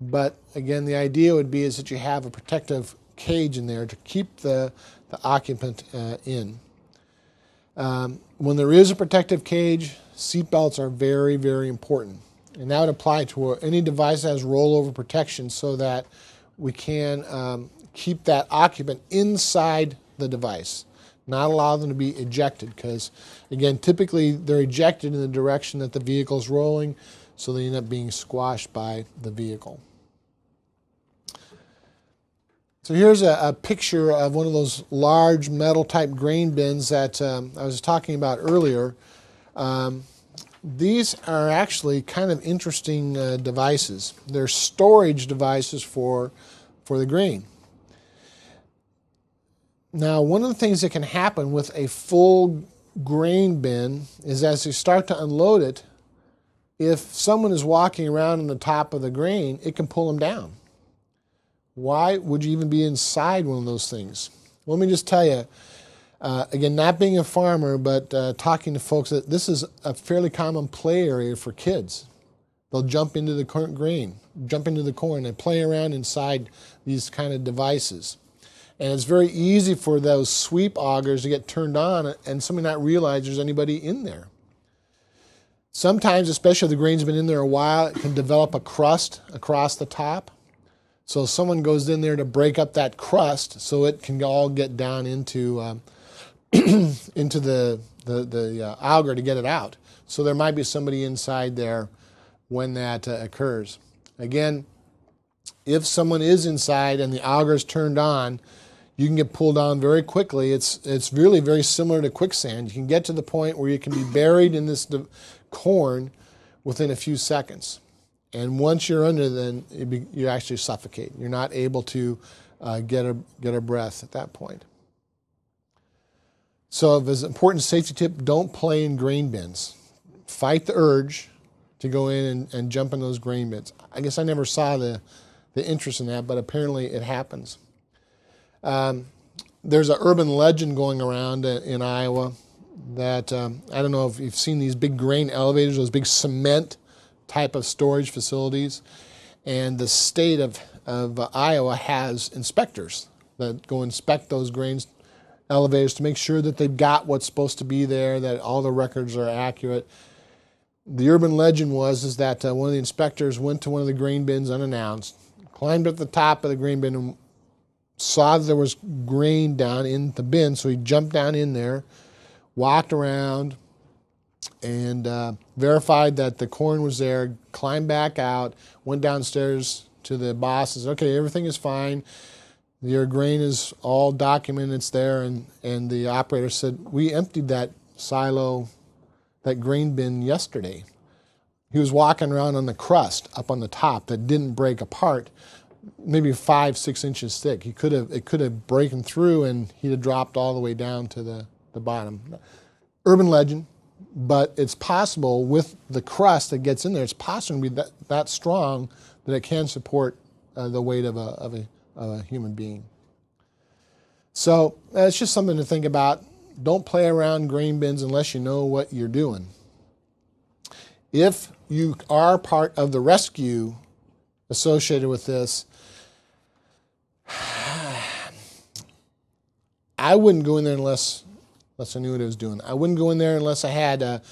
but again, the idea would be is that you have a protective cage in there to keep the, the occupant uh, in. Um, when there is a protective cage, seat belts are very, very important. And that would apply to any device that has rollover protection so that we can um, keep that occupant inside the device, not allow them to be ejected, because again, typically they're ejected in the direction that the vehicle's rolling, so they end up being squashed by the vehicle. So here's a, a picture of one of those large metal type grain bins that um, I was talking about earlier. Um, these are actually kind of interesting uh, devices. They're storage devices for, for the grain. Now, one of the things that can happen with a full grain bin is as you start to unload it, if someone is walking around on the top of the grain, it can pull them down. Why would you even be inside one of those things? Let me just tell you, uh, again, not being a farmer, but uh, talking to folks, that this is a fairly common play area for kids. They'll jump into the current grain, jump into the corn, and play around inside these kind of devices. And it's very easy for those sweep augers to get turned on and somebody not realize there's anybody in there. Sometimes, especially if the grain's been in there a while, it can develop a crust across the top. So someone goes in there to break up that crust so it can all get down into, um, into the, the, the uh, auger to get it out. So there might be somebody inside there when that uh, occurs. Again, if someone is inside and the auger is turned on, you can get pulled down very quickly. It's, it's really very similar to quicksand. You can get to the point where you can be buried in this corn within a few seconds. And once you're under, then it be, you actually suffocate. You're not able to uh, get, a, get a breath at that point. So as an important safety tip, don't play in grain bins. Fight the urge to go in and, and jump in those grain bins. I guess I never saw the, the interest in that, but apparently it happens. Um, there's an urban legend going around in, in Iowa that, um, I don't know if you've seen these big grain elevators, those big cement type of storage facilities, and the state of, of uh, Iowa has inspectors that go inspect those grain elevators to make sure that they've got what's supposed to be there, that all the records are accurate. The urban legend was is that uh, one of the inspectors went to one of the grain bins unannounced, climbed up the top of the grain bin and saw that there was grain down in the bin, so he jumped down in there, walked around, and uh, verified that the corn was there, climbed back out, went downstairs to the boss and said, okay, everything is fine. Your grain is all documented, it's there. And, and the operator said, we emptied that silo, that grain bin yesterday. He was walking around on the crust up on the top that didn't break apart, maybe five, six inches thick. He could have, it could have broken through and he'd have dropped all the way down to the, the bottom. Urban legend, but it's possible with the crust that gets in there, it's possible to be that, that strong that it can support uh, the weight of a, of, a, of a human being. So uh, it's just something to think about. Don't play around grain bins unless you know what you're doing. If you are part of the rescue associated with this, I wouldn't go in there unless, unless I knew what I was doing. I wouldn't go in there unless I had a,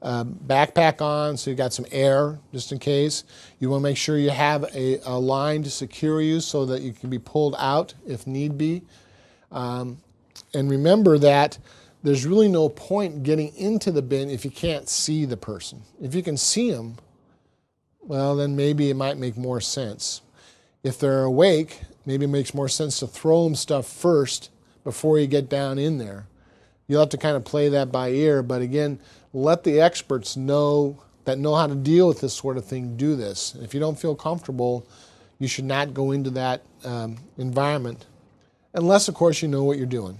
a backpack on, so you got some air just in case. You want to make sure you have a, a line to secure you so that you can be pulled out if need be. Um, and remember that there's really no point getting into the bin if you can't see the person. If you can see them, well, then maybe it might make more sense. If they're awake, maybe it makes more sense to throw them stuff first before you get down in there. You'll have to kind of play that by ear, but again, let the experts know that know how to deal with this sort of thing do this. If you don't feel comfortable, you should not go into that um, environment. Unless, of course, you know what you're doing.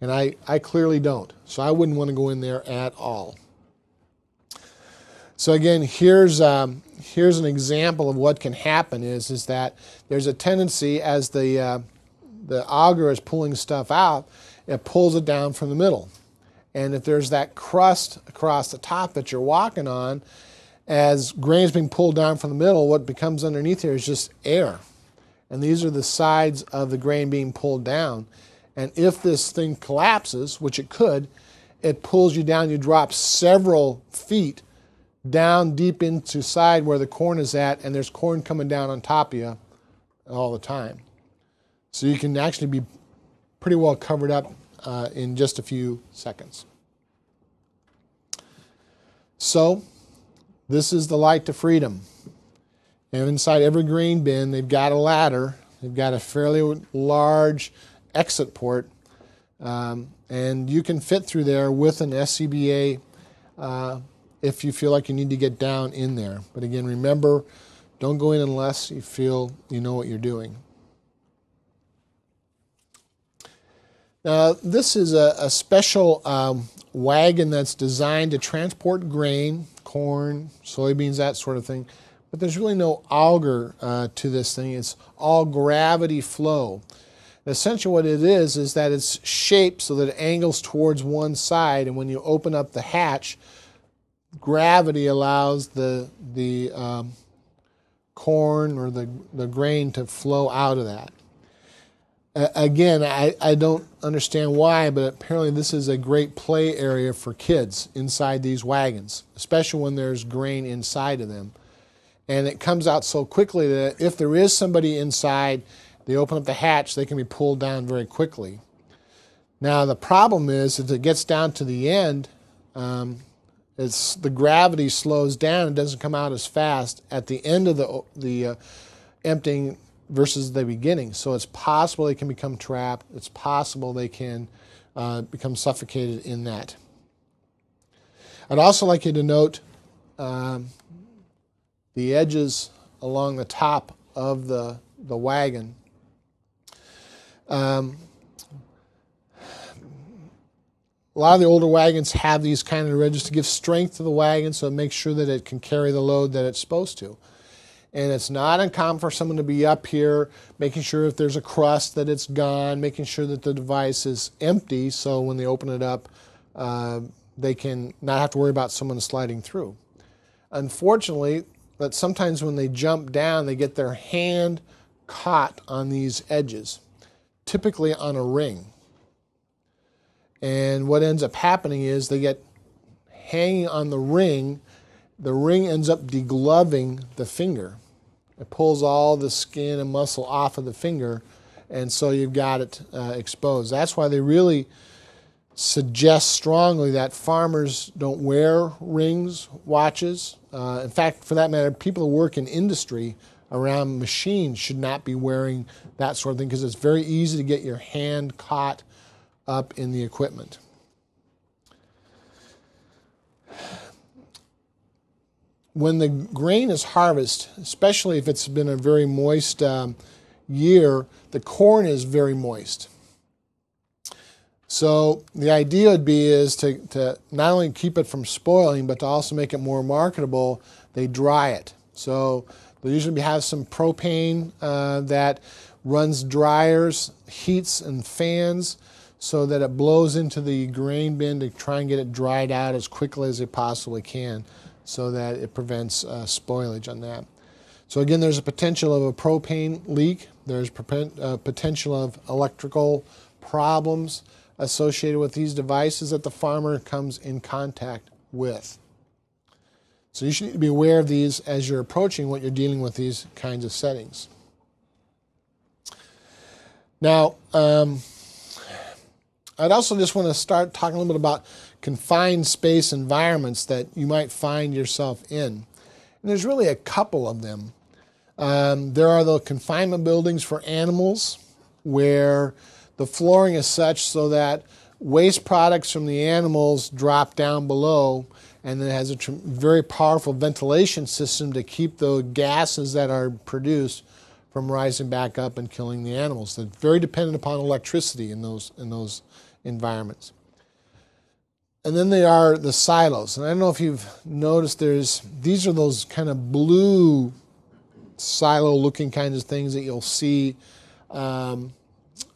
And I, I clearly don't. So I wouldn't want to go in there at all. So again, here's, um, here's an example of what can happen is, is that there's a tendency as the, uh, the auger is pulling stuff out, it pulls it down from the middle. And if there's that crust across the top that you're walking on, as grain's being pulled down from the middle, what becomes underneath here is just air. And these are the sides of the grain being pulled down. And if this thing collapses, which it could, it pulls you down. You drop several feet down deep into side where the corn is at, and there's corn coming down on top of you all the time. So you can actually be pretty well covered up uh, in just a few seconds. So this is the light to freedom. And inside every grain bin, they've got a ladder. They've got a fairly large exit port, um, and you can fit through there with an S C B A uh, if you feel like you need to get down in there. But again, remember, don't go in unless you feel you know what you're doing. Now, this is a, a special um, wagon that's designed to transport grain, corn, soybeans, that sort of thing. But there's really no auger uh, to this thing. It's all gravity flow. Essentially what it is is that it's shaped so that it angles towards one side, and when you open up the hatch, gravity allows the, the um, corn or the, the grain to flow out of that. Uh, again, I, I don't understand why, but apparently this is a great play area for kids inside these wagons, especially when there's grain inside of them. And it comes out so quickly that if there is somebody inside, they open up the hatch, they can be pulled down very quickly. Now the problem is, if it gets down to the end, um, it's, the gravity slows down and doesn't come out as fast at the end of the, the uh, emptying versus the beginning. So it's possible they can become trapped. It's possible they can uh, become suffocated in that. I'd also like you to note um, the edges along the top of the, the wagon. Um, a lot of the older wagons have these kind of ridges to give strength to the wagon, so it makes sure that it can carry the load that it's supposed to. And it's not uncommon for someone to be up here, making sure if there's a crust that it's gone, making sure that the device is empty, so when they open it up, uh, they can not have to worry about someone sliding through. Unfortunately, but sometimes when they jump down, they get their hand caught on these edges, typically on a ring. And what ends up happening is they get hanging on the ring. The ring ends up degloving the finger. It pulls all the skin and muscle off of the finger, and so you've got it uh, exposed. That's why they really suggest strongly that farmers don't wear rings, watches. Uh, in fact, for that matter, people who work in industry around machines should not be wearing that sort of thing, because it's very easy to get your hand caught up in the equipment. When the grain is harvested, especially if it's been a very moist um, year, the corn is very moist. So the idea would be is to, to not only keep it from spoiling, but to also make it more marketable, they dry it. So they usually have some propane uh, that runs dryers, heats, and fans so that it blows into the grain bin to try and get it dried out as quickly as they possibly can so that it prevents uh, spoilage on that. So again, there's a potential of a propane leak. There's a potential of electrical problems associated with these devices that the farmer comes in contact with. So you should need to be aware of these as you're approaching what you're dealing with these kinds of settings. Now, um, I'd also just want to start talking a little bit about confined space environments that you might find yourself in. And there's really a couple of them. Um, there are the confinement buildings for animals, where the flooring is such so that waste products from the animals drop down below, and it has a very powerful ventilation system to keep the gases that are produced from rising back up and killing the animals. They're very dependent upon electricity in those, in those environments. And then they are the silos. And I don't know if you've noticed, there's, these are those kind of blue silo looking kinds of things that you'll see um,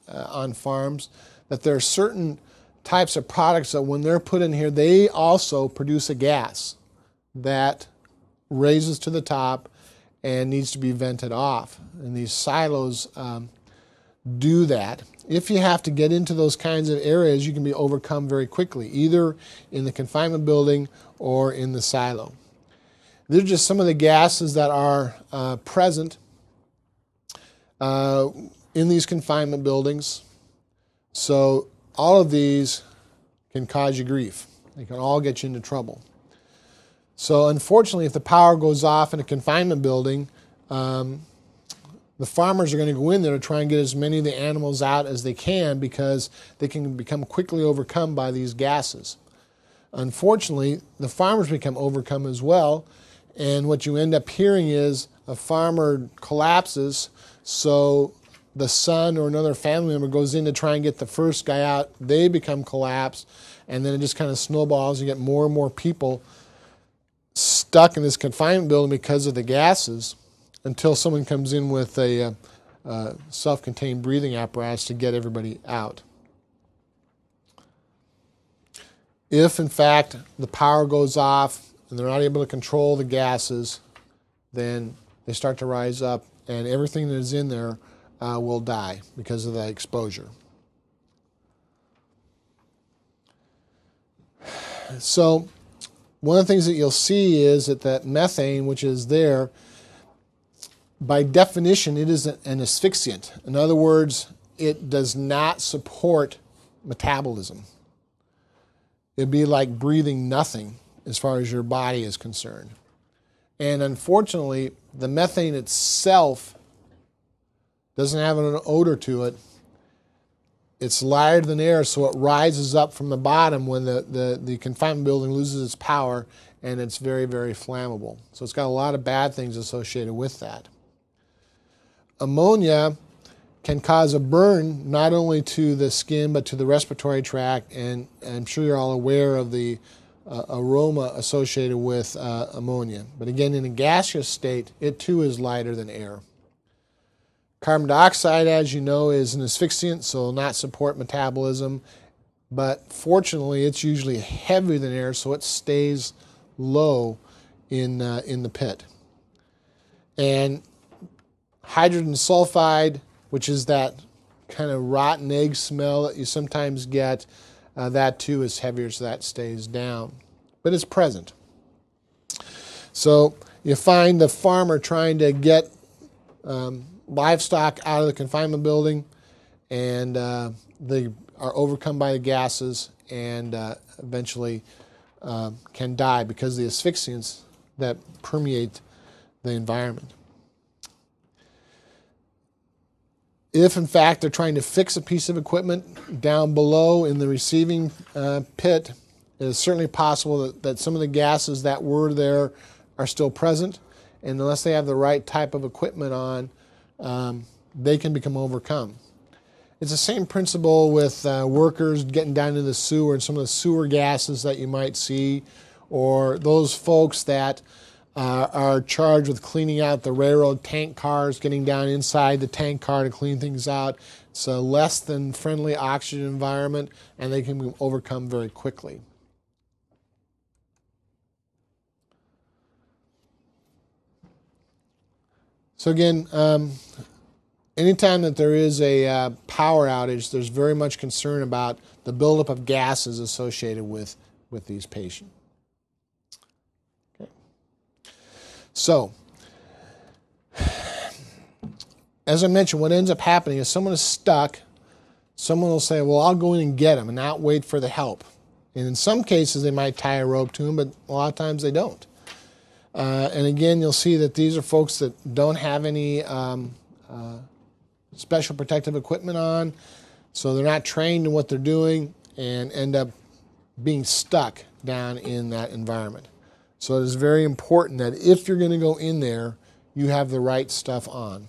uh, on farms, that there are certain types of products that when they're put in here, they also produce a gas that raises to the top and needs to be vented off. And these silos um, do that. If you have to get into those kinds of areas, you can be overcome very quickly, either in the confinement building or in the silo. These are just some of the gases that are uh, present uh, in these confinement buildings. So all of these can cause you grief. They can all get you into trouble. So unfortunately, if the power goes off in a confinement building, um, the farmers are going to go in there to try and get as many of the animals out as they can, because they can become quickly overcome by these gases. Unfortunately, the farmers become overcome as well, and what you end up hearing is a farmer collapses, so the son or another family member goes in to try and get the first guy out, they become collapsed, and then it just kind of snowballs. You get more and more people stuck in this confinement building because of the gases, until someone comes in with a uh, uh, self-contained breathing apparatus to get everybody out. If, in fact, the power goes off and they're not able to control the gases, then they start to rise up, and everything that is in there uh, will die because of the exposure. So one of the things that you'll see is that that methane, which is there, by definition, it is an asphyxiant. In other words, it does not support metabolism. It'd be like breathing nothing as far as your body is concerned. And unfortunately, the methane itself doesn't have an odor to it. It's lighter than air, so it rises up from the bottom when the, the, the confinement building loses its power, and it's very, very flammable. So it's got a lot of bad things associated with that. Ammonia can cause a burn not only to the skin but to the respiratory tract, and, and I'm sure you're all aware of the uh, aroma associated with uh, ammonia. But again, in a gaseous state, it too is lighter than air. Carbon dioxide, as you know, is an asphyxiant, so it will not support metabolism, but fortunately it's usually heavier than air, so it stays low in, uh, in the pit. And hydrogen sulfide, which is that kind of rotten egg smell that you sometimes get, uh, that too is heavier, so that stays down. But it's present. So you find the farmer trying to get um, livestock out of the confinement building, and uh, they are overcome by the gases, and uh, eventually uh, can die because of the asphyxiants that permeate the environment. If, in fact, they're trying to fix a piece of equipment down below in the receiving uh, pit, it is certainly possible that, that some of the gases that were there are still present. And unless they have the right type of equipment on, um, they can become overcome. It's the same principle with uh, workers getting down to the sewer and some of the sewer gases that you might see, or those folks that Uh, are charged with cleaning out the railroad tank cars, getting down inside the tank car to clean things out. It's a less than friendly oxygen environment, and they can be overcome very quickly. So again, um, anytime that there is a uh, power outage, there's very much concern about the buildup of gases associated with, with these patients. So, as I mentioned, what ends up happening is someone is stuck. Someone will say, well, I'll go in and get them and not wait for the help. And in some cases, they might tie a rope to them, but a lot of times they don't. Uh, and again, you'll see that these are folks that don't have any um, uh, special protective equipment on, so they're not trained in what they're doing and end up being stuck down in that environment. So it is very important that if you're going to go in there, you have the right stuff on.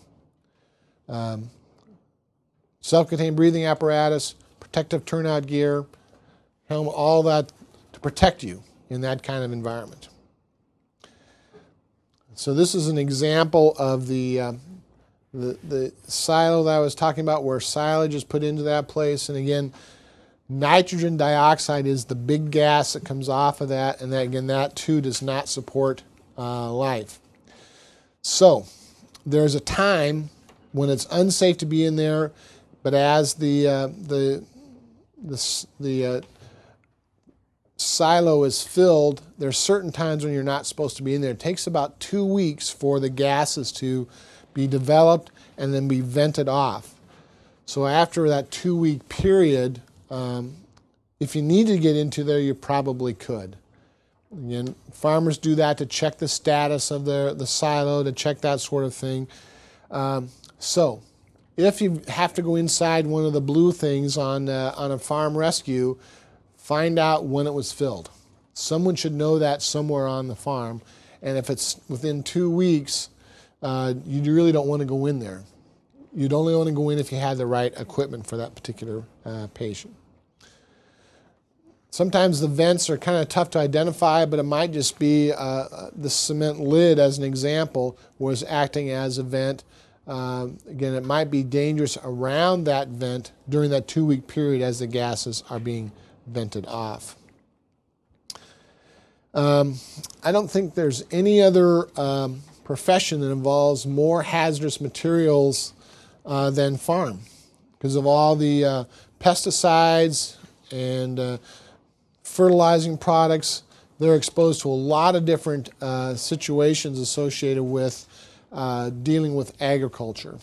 um, self-contained breathing apparatus, protective turnout gear, helmet, all that to protect you in that kind of environment. So this is an example of the, uh, the, the silo that I was talking about where silage is put into that place. And again, nitrogen dioxide is the big gas that comes off of that. And that, again, that too does not support uh, life. So there's a time when it's unsafe to be in there, but as the, uh, the, the, the uh, silo is filled, there's certain times when you're not supposed to be in there. It takes about two weeks for the gases to be developed and then be vented off. So after that two-week period, um, if you need to get into there, you probably could. Again, farmers do that to check the status of the, the silo, to check that sort of thing. Um, so if you have to go inside one of the blue things on, uh, on a farm rescue, find out when it was filled. Someone should know that somewhere on the farm. And if it's within two weeks, uh, you really don't want to go in there. You'd only want to go in if you had the right equipment for that particular uh, patient. Sometimes the vents are kind of tough to identify, but it might just be uh, the cement lid, as an example, was acting as a vent. Uh, again, it might be dangerous around that vent during that two-week period as the gases are being vented off. Um, I don't think there's any other um, profession that involves more hazardous materials uh, than farm, because of all the uh, pesticides and uh, fertilizing products. They're exposed to a lot of different uh, situations associated with uh, dealing with agriculture.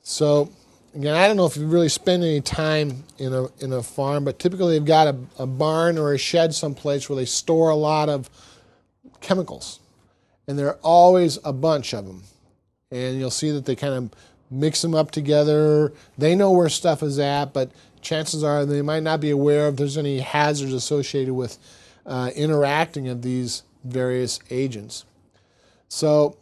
So again, I don't know if you really spend any time in a, in a farm, but typically they've got a, a barn or a shed someplace where they store a lot of chemicals. And there are always a bunch of them. And you'll see that they kind of mix them up together. They know where stuff is at, but chances are they might not be aware if there's any hazards associated with uh, interacting of these various agents. So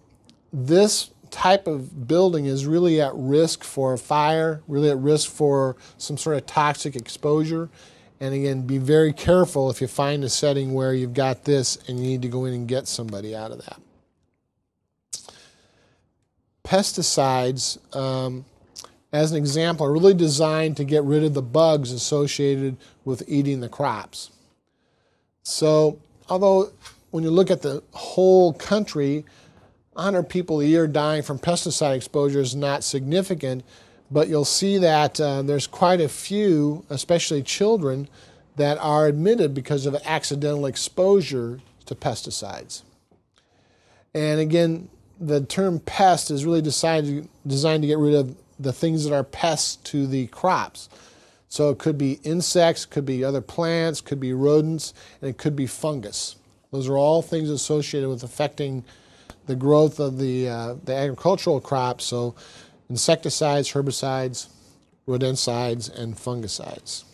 this type of building is really at risk for a fire, really at risk for some sort of toxic exposure. And again, be very careful if you find a setting where you've got this and you need to go in and get somebody out of that. Pesticides, um, as an example, are really designed to get rid of the bugs associated with eating the crops. So, although when you look at the whole country, one hundred people a year dying from pesticide exposure is not significant, but you'll see that uh, there's quite a few, especially children, that are admitted because of accidental exposure to pesticides. And again, the term pest is really designed to get rid of the things that are pests to the crops. So it could be insects, could be other plants, could be rodents, and it could be fungus. Those are all things associated with affecting the growth of the, uh, the agricultural crops, so insecticides, herbicides, rodenticides, and fungicides.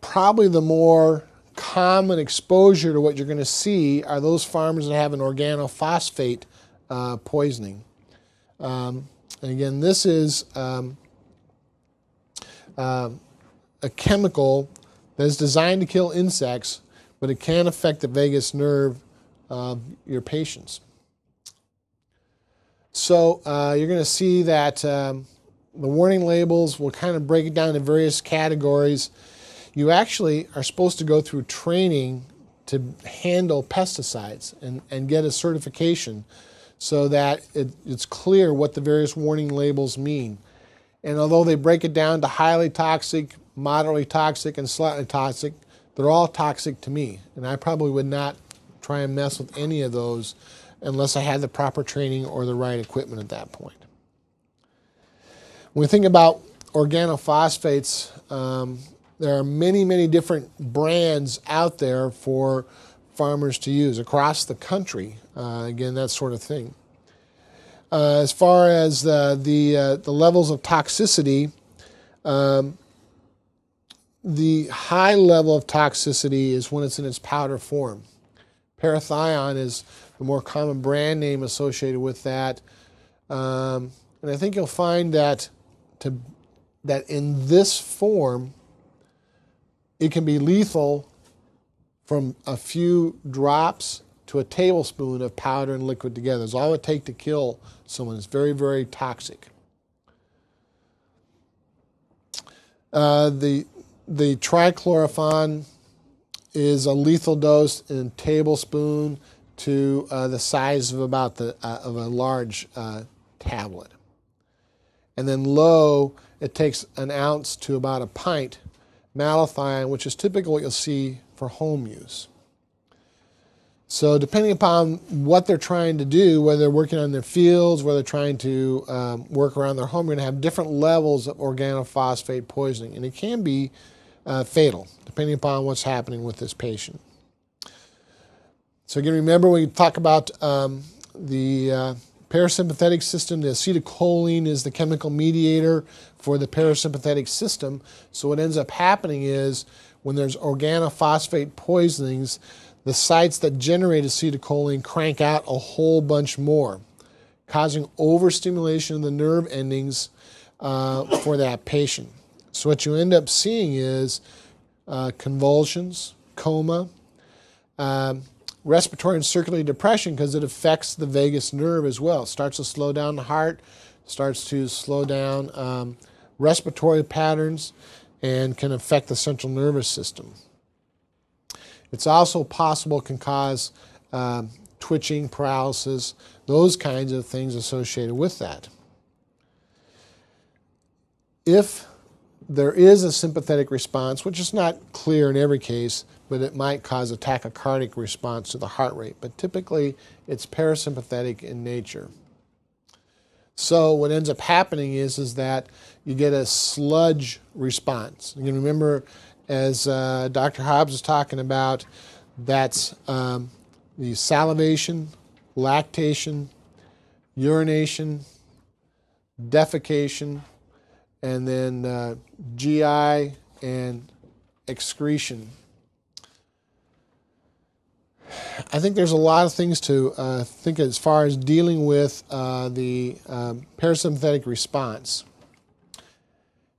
Probably the more common exposure to what you're going to see are those farmers that have an organophosphate uh, poisoning. Um, and again, this is um, uh, a chemical that is designed to kill insects, but it can affect the vagus nerve of your patients. So uh, you're going to see that um, the warning labels will kind of break it down into various categories. You actually are supposed to go through training to handle pesticides and, and get a certification so that it, it's clear what the various warning labels mean. And although they break it down to highly toxic, moderately toxic, and slightly toxic, they're all toxic to me. And I probably would not try and mess with any of those unless I had the proper training or the right equipment at that point. When we think about organophosphates, um, there are many, many different brands out there for farmers to use across the country. Uh, again, that sort of thing. Uh, as far as uh, the, uh, the levels of toxicity, um, the high level of toxicity is when it's in its powder form. Parathion is the more common brand name associated with that. Um, and I think you'll find that to, that in this form, it can be lethal from a few drops to a tablespoon of powder and liquid together. It's all it takes to kill someone. It's very, very toxic. Uh, the the trichlorophon is a lethal dose in a tablespoon to uh, the size of about the uh, of a large uh, tablet. And then low, it takes an ounce to about a pint. Malathion, which is typically what you'll see for home use. So depending upon what they're trying to do, whether they're working on their fields, whether they're trying to um, work around their home, you're going to have different levels of organophosphate poisoning. And it can be uh, fatal, depending upon what's happening with this patient. So again, remember when you talk about um, the uh, parasympathetic system, the acetylcholine is the chemical mediator for the parasympathetic system. So what ends up happening is when there's organophosphate poisonings, the sites that generate acetylcholine crank out a whole bunch more, causing overstimulation of the nerve endings uh, for that patient. So what you end up seeing is uh, convulsions, coma, um, respiratory and circulatory depression, because it affects the vagus nerve as well. It starts to slow down the heart, starts to slow down um, respiratory patterns, and can affect the central nervous system. It's also possible it can cause uh, twitching, paralysis, those kinds of things associated with that. If there is a sympathetic response, which is not clear in every case, but it might cause a tachycardic response to the heart rate, but typically it's parasympathetic in nature. So what ends up happening is, is that you get a sludge response. You can remember, as uh, Doctor Hobbs was talking about, that's um, the salivation, lactation, urination, defecation, and then uh, G I and excretion. I think there's a lot of things to uh, think as far as dealing with uh, the um, parasympathetic response.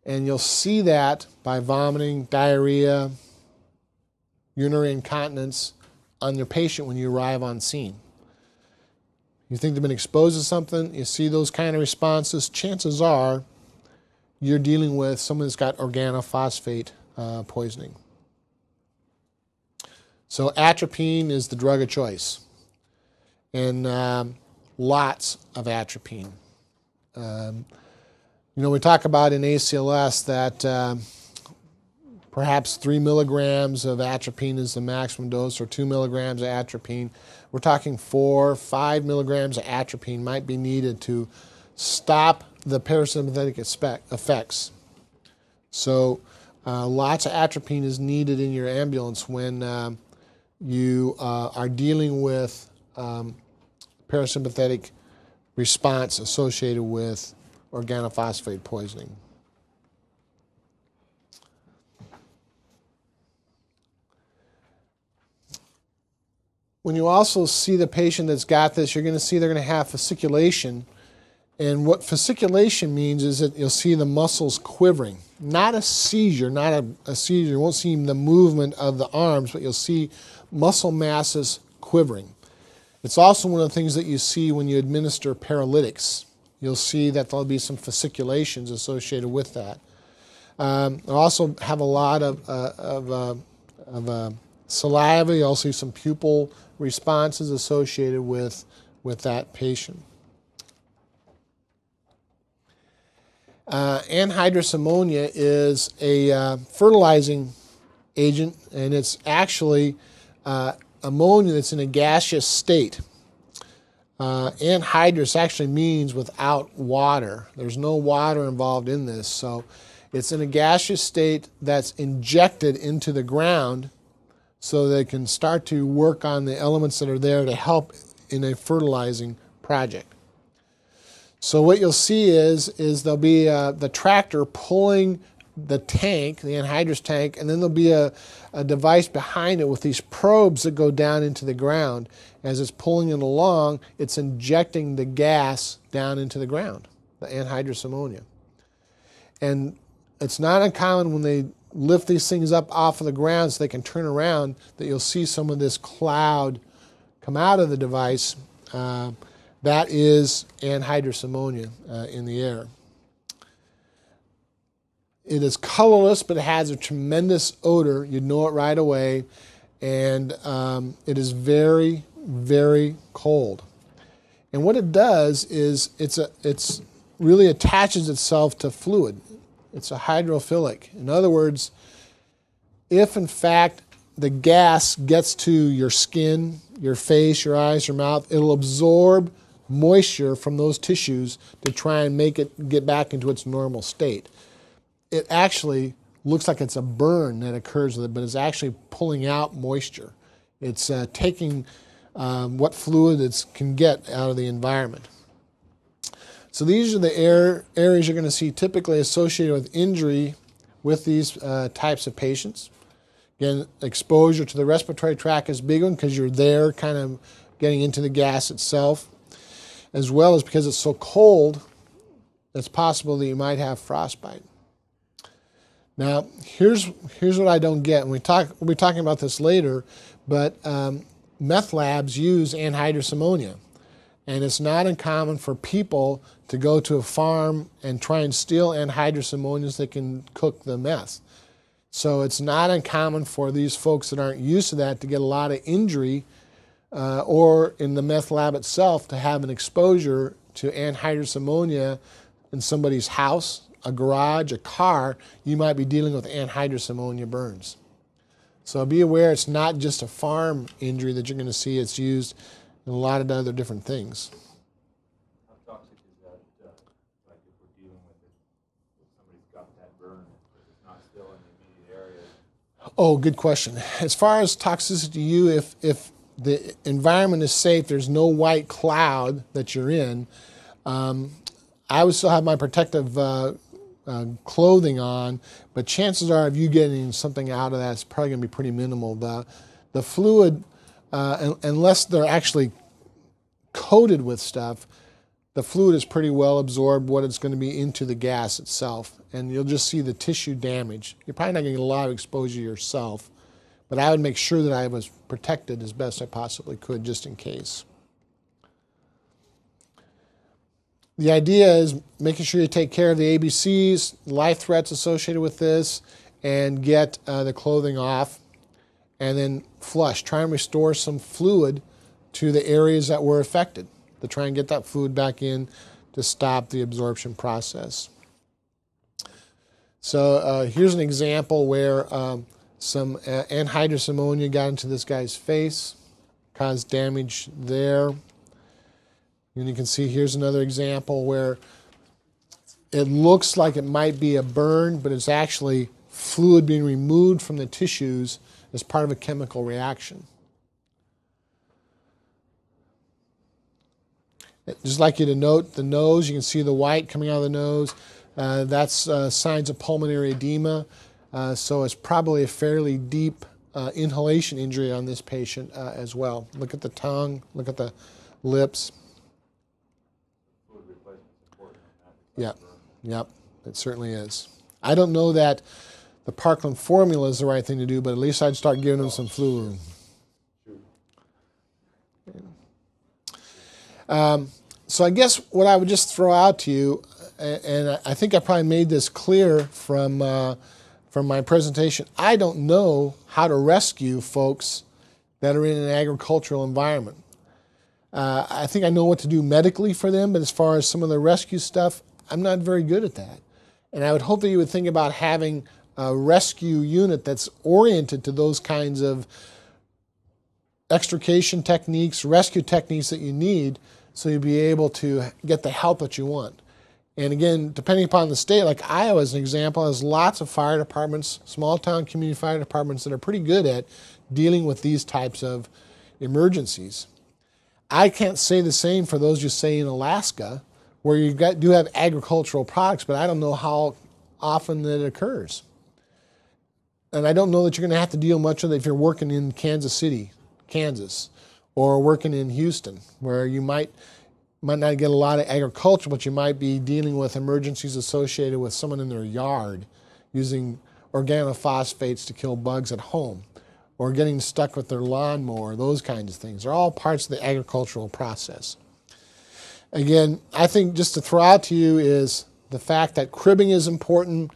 And you'll see that by vomiting, diarrhea, urinary incontinence on your patient when you arrive on scene. You think they've been exposed to something, you see those kind of responses, chances are you're dealing with someone that's got organophosphate uh, poisoning. So atropine is the drug of choice, and um, lots of atropine. Um, You know, we talk about in A C L S that uh, perhaps three milligrams of atropine is the maximum dose, or two milligrams of atropine. We're talking four, five milligrams of atropine might be needed to stop the parasympathetic effects. So uh, lots of atropine is needed in your ambulance when uh, you uh, are dealing with um, parasympathetic response associated with organophosphate poisoning. When you also see the patient that's got this, you're going to see they're going to have fasciculation. And what fasciculation means is that you'll see the muscles quivering. Not a seizure, not a, a seizure. You won't see the movement of the arms, but you'll see muscle masses quivering. It's also one of the things that you see when you administer paralytics. You'll see that there'll be some fasciculations associated with that. Um, I also have a lot of, uh, of, uh, of uh, saliva. You'll see some pupil responses associated with, with that patient. Uh, anhydrous ammonia is a uh, fertilizing agent, and it's actually uh, ammonia that's in a gaseous state. Uh, anhydrous actually means without water. There's no water involved in this. So it's in a gaseous state that's injected into the ground so they can start to work on the elements that are there to help in a fertilizing project. So what you'll see is, is there'll be uh, the tractor pulling the tank, the anhydrous tank, and then there'll be a, a device behind it with these probes that go down into the ground. As it's pulling it along, it's injecting the gas down into the ground, the anhydrous ammonia. And it's not uncommon when they lift these things up off of the ground so they can turn around that you'll see some of this cloud come out of the device. Uh, that is anhydrous ammonia uh, in the air. It is colorless, but it has a tremendous odor. You'd know it right away. And um, it is very, very cold. And what it does is it's a, it's really attaches itself to fluid. It's a hydrophilic. In other words, if in fact the gas gets to your skin, your face, your eyes, your mouth, it'll absorb moisture from those tissues to try and make it get back into its normal state. It actually looks like it's a burn that occurs with it, but it's actually pulling out moisture. It's uh, taking um, what fluid it can get out of the environment. So these are the air areas you're going to see typically associated with injury with these uh, types of patients. Again, exposure to the respiratory tract is a big one because you're there kind of getting into the gas itself, as well as because it's so cold, it's possible that you might have frostbite. Now, here's, here's what I don't get, and we talk, we'll be talking about this later, but um, meth labs use anhydrous ammonia, and it's not uncommon for people to go to a farm and try and steal anhydrous ammonia so they can cook the meth. So it's not uncommon for these folks that aren't used to that to get a lot of injury uh, or in the meth lab itself to have an exposure to anhydrous ammonia in somebody's house, a garage, a car. You might be dealing with anhydrous ammonia burns. So be aware it's not just a farm injury that you're going to see. It's used in a lot of other different things. How toxic is that, uh, like if we're dealing with it, if somebody's got that burn, if it's not still in the immediate area? Oh, good question. As far as toxicity to you, if, if the environment is safe, there's no white cloud that you're in, um, I would still have my protective uh, Uh, clothing on, but chances are of you getting something out of that is probably going to be pretty minimal. The, the fluid, uh, un unless they're actually coated with stuff, the fluid is pretty well absorbed what it's going to be into the gas itself, and you'll just see the tissue damage. You're probably not going to get a lot of exposure yourself, but I would make sure that I was protected as best I possibly could just in case. The idea is making sure you take care of the A B Cs, life threats associated with this, and get uh, the clothing off, and then flush. Try and restore some fluid to the areas that were affected to try and get that fluid back in to stop the absorption process. So uh, here's an example where um, some uh, anhydrous ammonia got into this guy's face, caused damage there. And you can see here's another example where it looks like it might be a burn, but it's actually fluid being removed from the tissues as part of a chemical reaction. I'd just like you to note the nose. You can see the white coming out of the nose. Uh, that's uh, signs of pulmonary edema. Uh, so it's probably a fairly deep uh, inhalation injury on this patient uh, as well. Look at the tongue. Look at the lips. Yep, yep, it certainly is. I don't know that the Parkland formula is the right thing to do, but at least I'd start giving them some fluid. Um, so I guess what I would just throw out to you, and I think I probably made this clear from, uh, from my presentation, I don't know how to rescue folks that are in an agricultural environment. Uh, I think I know what to do medically for them, but as far as some of the rescue stuff, I'm not very good at that. And I would hope that you would think about having a rescue unit that's oriented to those kinds of extrication techniques, rescue techniques that you need so you'll be able to get the help that you want. And again, depending upon the state, like Iowa as an example, has lots of fire departments, small town community fire departments that are pretty good at dealing with these types of emergencies. I can't say the same for those you say in Alaska, where you got, do have agricultural products, but I don't know how often that it occurs. And I don't know that you're going to have to deal much with it if you're working in Kansas City, Kansas, or working in Houston, where you might might not get a lot of agriculture, but you might be dealing with emergencies associated with someone in their yard using organophosphates to kill bugs at home, or getting stuck with their lawnmower, those kinds of things. They're all parts of the agricultural process. Again, I think just to throw out to you is the fact that cribbing is important,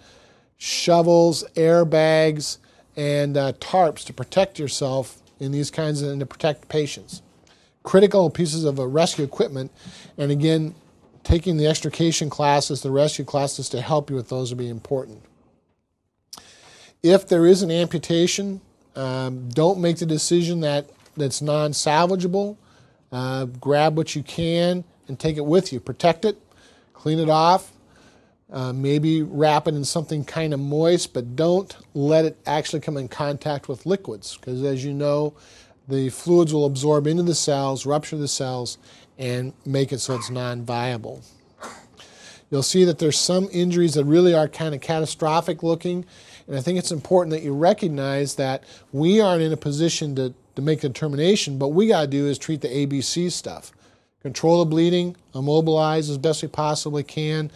shovels, airbags, and uh, tarps to protect yourself in these kinds of, and to protect patients. Critical pieces of uh, rescue equipment, and again, taking the extrication classes, the rescue classes to help you with those would be important. If there is an amputation, um, don't make the decision that that's non-salvageable. Uh, grab what you can and take it with you. Protect it, clean it off, uh, maybe wrap it in something kind of moist, but don't let it actually come in contact with liquids, because as you know, the fluids will absorb into the cells, rupture the cells, and make it so it's non-viable. You'll see that there's some injuries that really are kind of catastrophic looking, and I think it's important that you recognize that we aren't in a position to, to make a determination, but we got to do is treat the A B C stuff. Control the bleeding, immobilize as best we possibly can,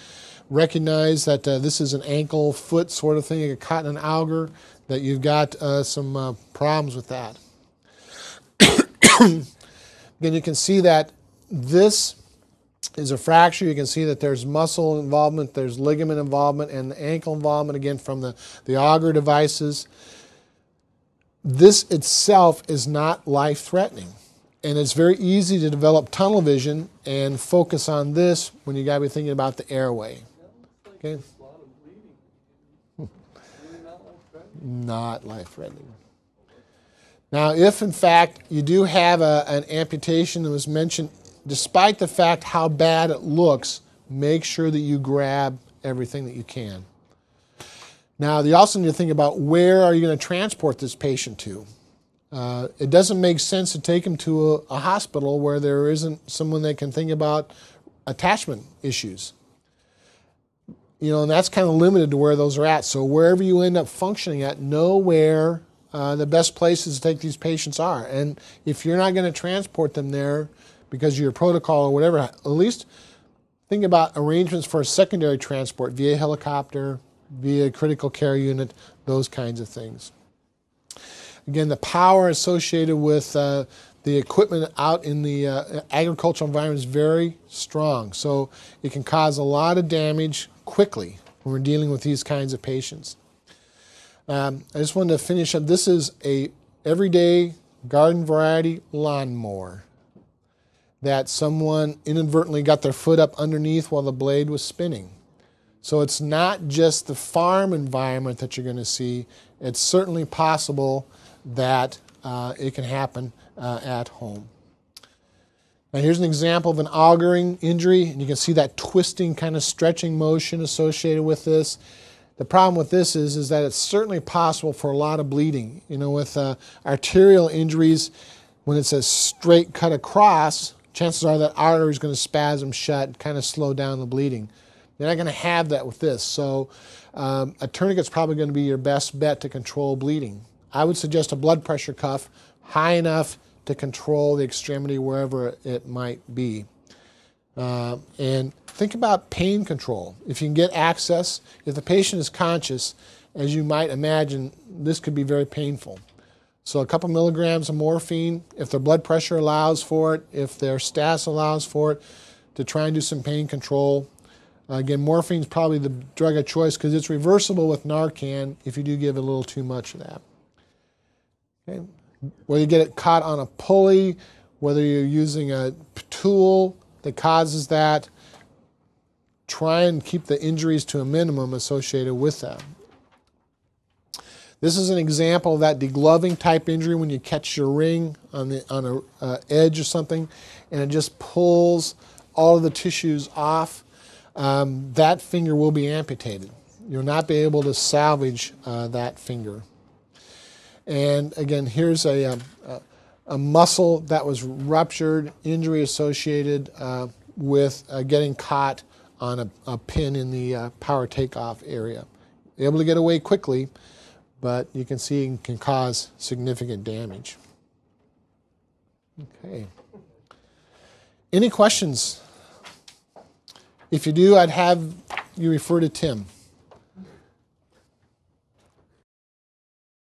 recognize that uh, this is an ankle, foot sort of thing, you get caught in an auger, that you've got uh, some uh, problems with that. Again, you can see that this is a fracture. You can see that there's muscle involvement, there's ligament involvement, and the ankle involvement, again, from the, the auger devices. This itself is not life-threatening. And it's very easy to develop tunnel vision and focus on this when you got to be thinking about the airway. Okay? Not life-threatening. Now, if in fact you do have a, an amputation that was mentioned, despite the fact how bad it looks, make sure that you grab everything that you can. Now, you also need to think about where are you going to transport this patient to. Uh, it doesn't make sense to take them to a, a hospital where there isn't someone that can think about attachment issues. You know, and that's kind of limited to where those are at. So wherever you end up functioning at, know where uh, the best places to take these patients are. And if you're not going to transport them there because of your protocol or whatever, at least think about arrangements for a secondary transport via helicopter, via critical care unit, those kinds of things. Again, the power associated with uh, the equipment out in the uh, agricultural environment is very strong. So it can cause a lot of damage quickly when we're dealing with these kinds of patients. Um, I just wanted to finish up. This is a everyday garden variety lawnmower that someone inadvertently got their foot up underneath while the blade was spinning. So it's not just the farm environment that you're going to see. It's certainly possible that uh, it can happen uh, at home. Now here's an example of an augering injury, and you can see that twisting kind of stretching motion associated with this. The problem with this is, is that it's certainly possible for a lot of bleeding. You know, with uh, arterial injuries, when it's a straight cut across, chances are that artery is going to spasm shut and kind of slow down the bleeding. You're not going to have that with this, so um, a tourniquet's probably going to be your best bet to control bleeding. I would suggest a blood pressure cuff high enough to control the extremity wherever it might be. Uh, and think about pain control. If you can get access, if the patient is conscious, as you might imagine, this could be very painful. So a couple milligrams of morphine, if their blood pressure allows for it, if their status allows for it, to try and do some pain control. Again, morphine is probably the drug of choice because it's reversible with Narcan if you do give a little too much of that. Okay. Whether you get it caught on a pulley, whether you're using a tool that causes that, try and keep the injuries to a minimum associated with that. This is an example of that degloving type injury when you catch your ring on the on an uh, edge or something and it just pulls all of the tissues off. Um, that finger will be amputated. You'll not be able to salvage uh, that finger. And again, here's a, a, a muscle that was ruptured, injury associated uh, with uh, getting caught on a, a pin in the uh, power takeoff area. able to get away quickly, but you can see it can cause significant damage. Okay. Any questions? If you do, I'd have you refer to Tim.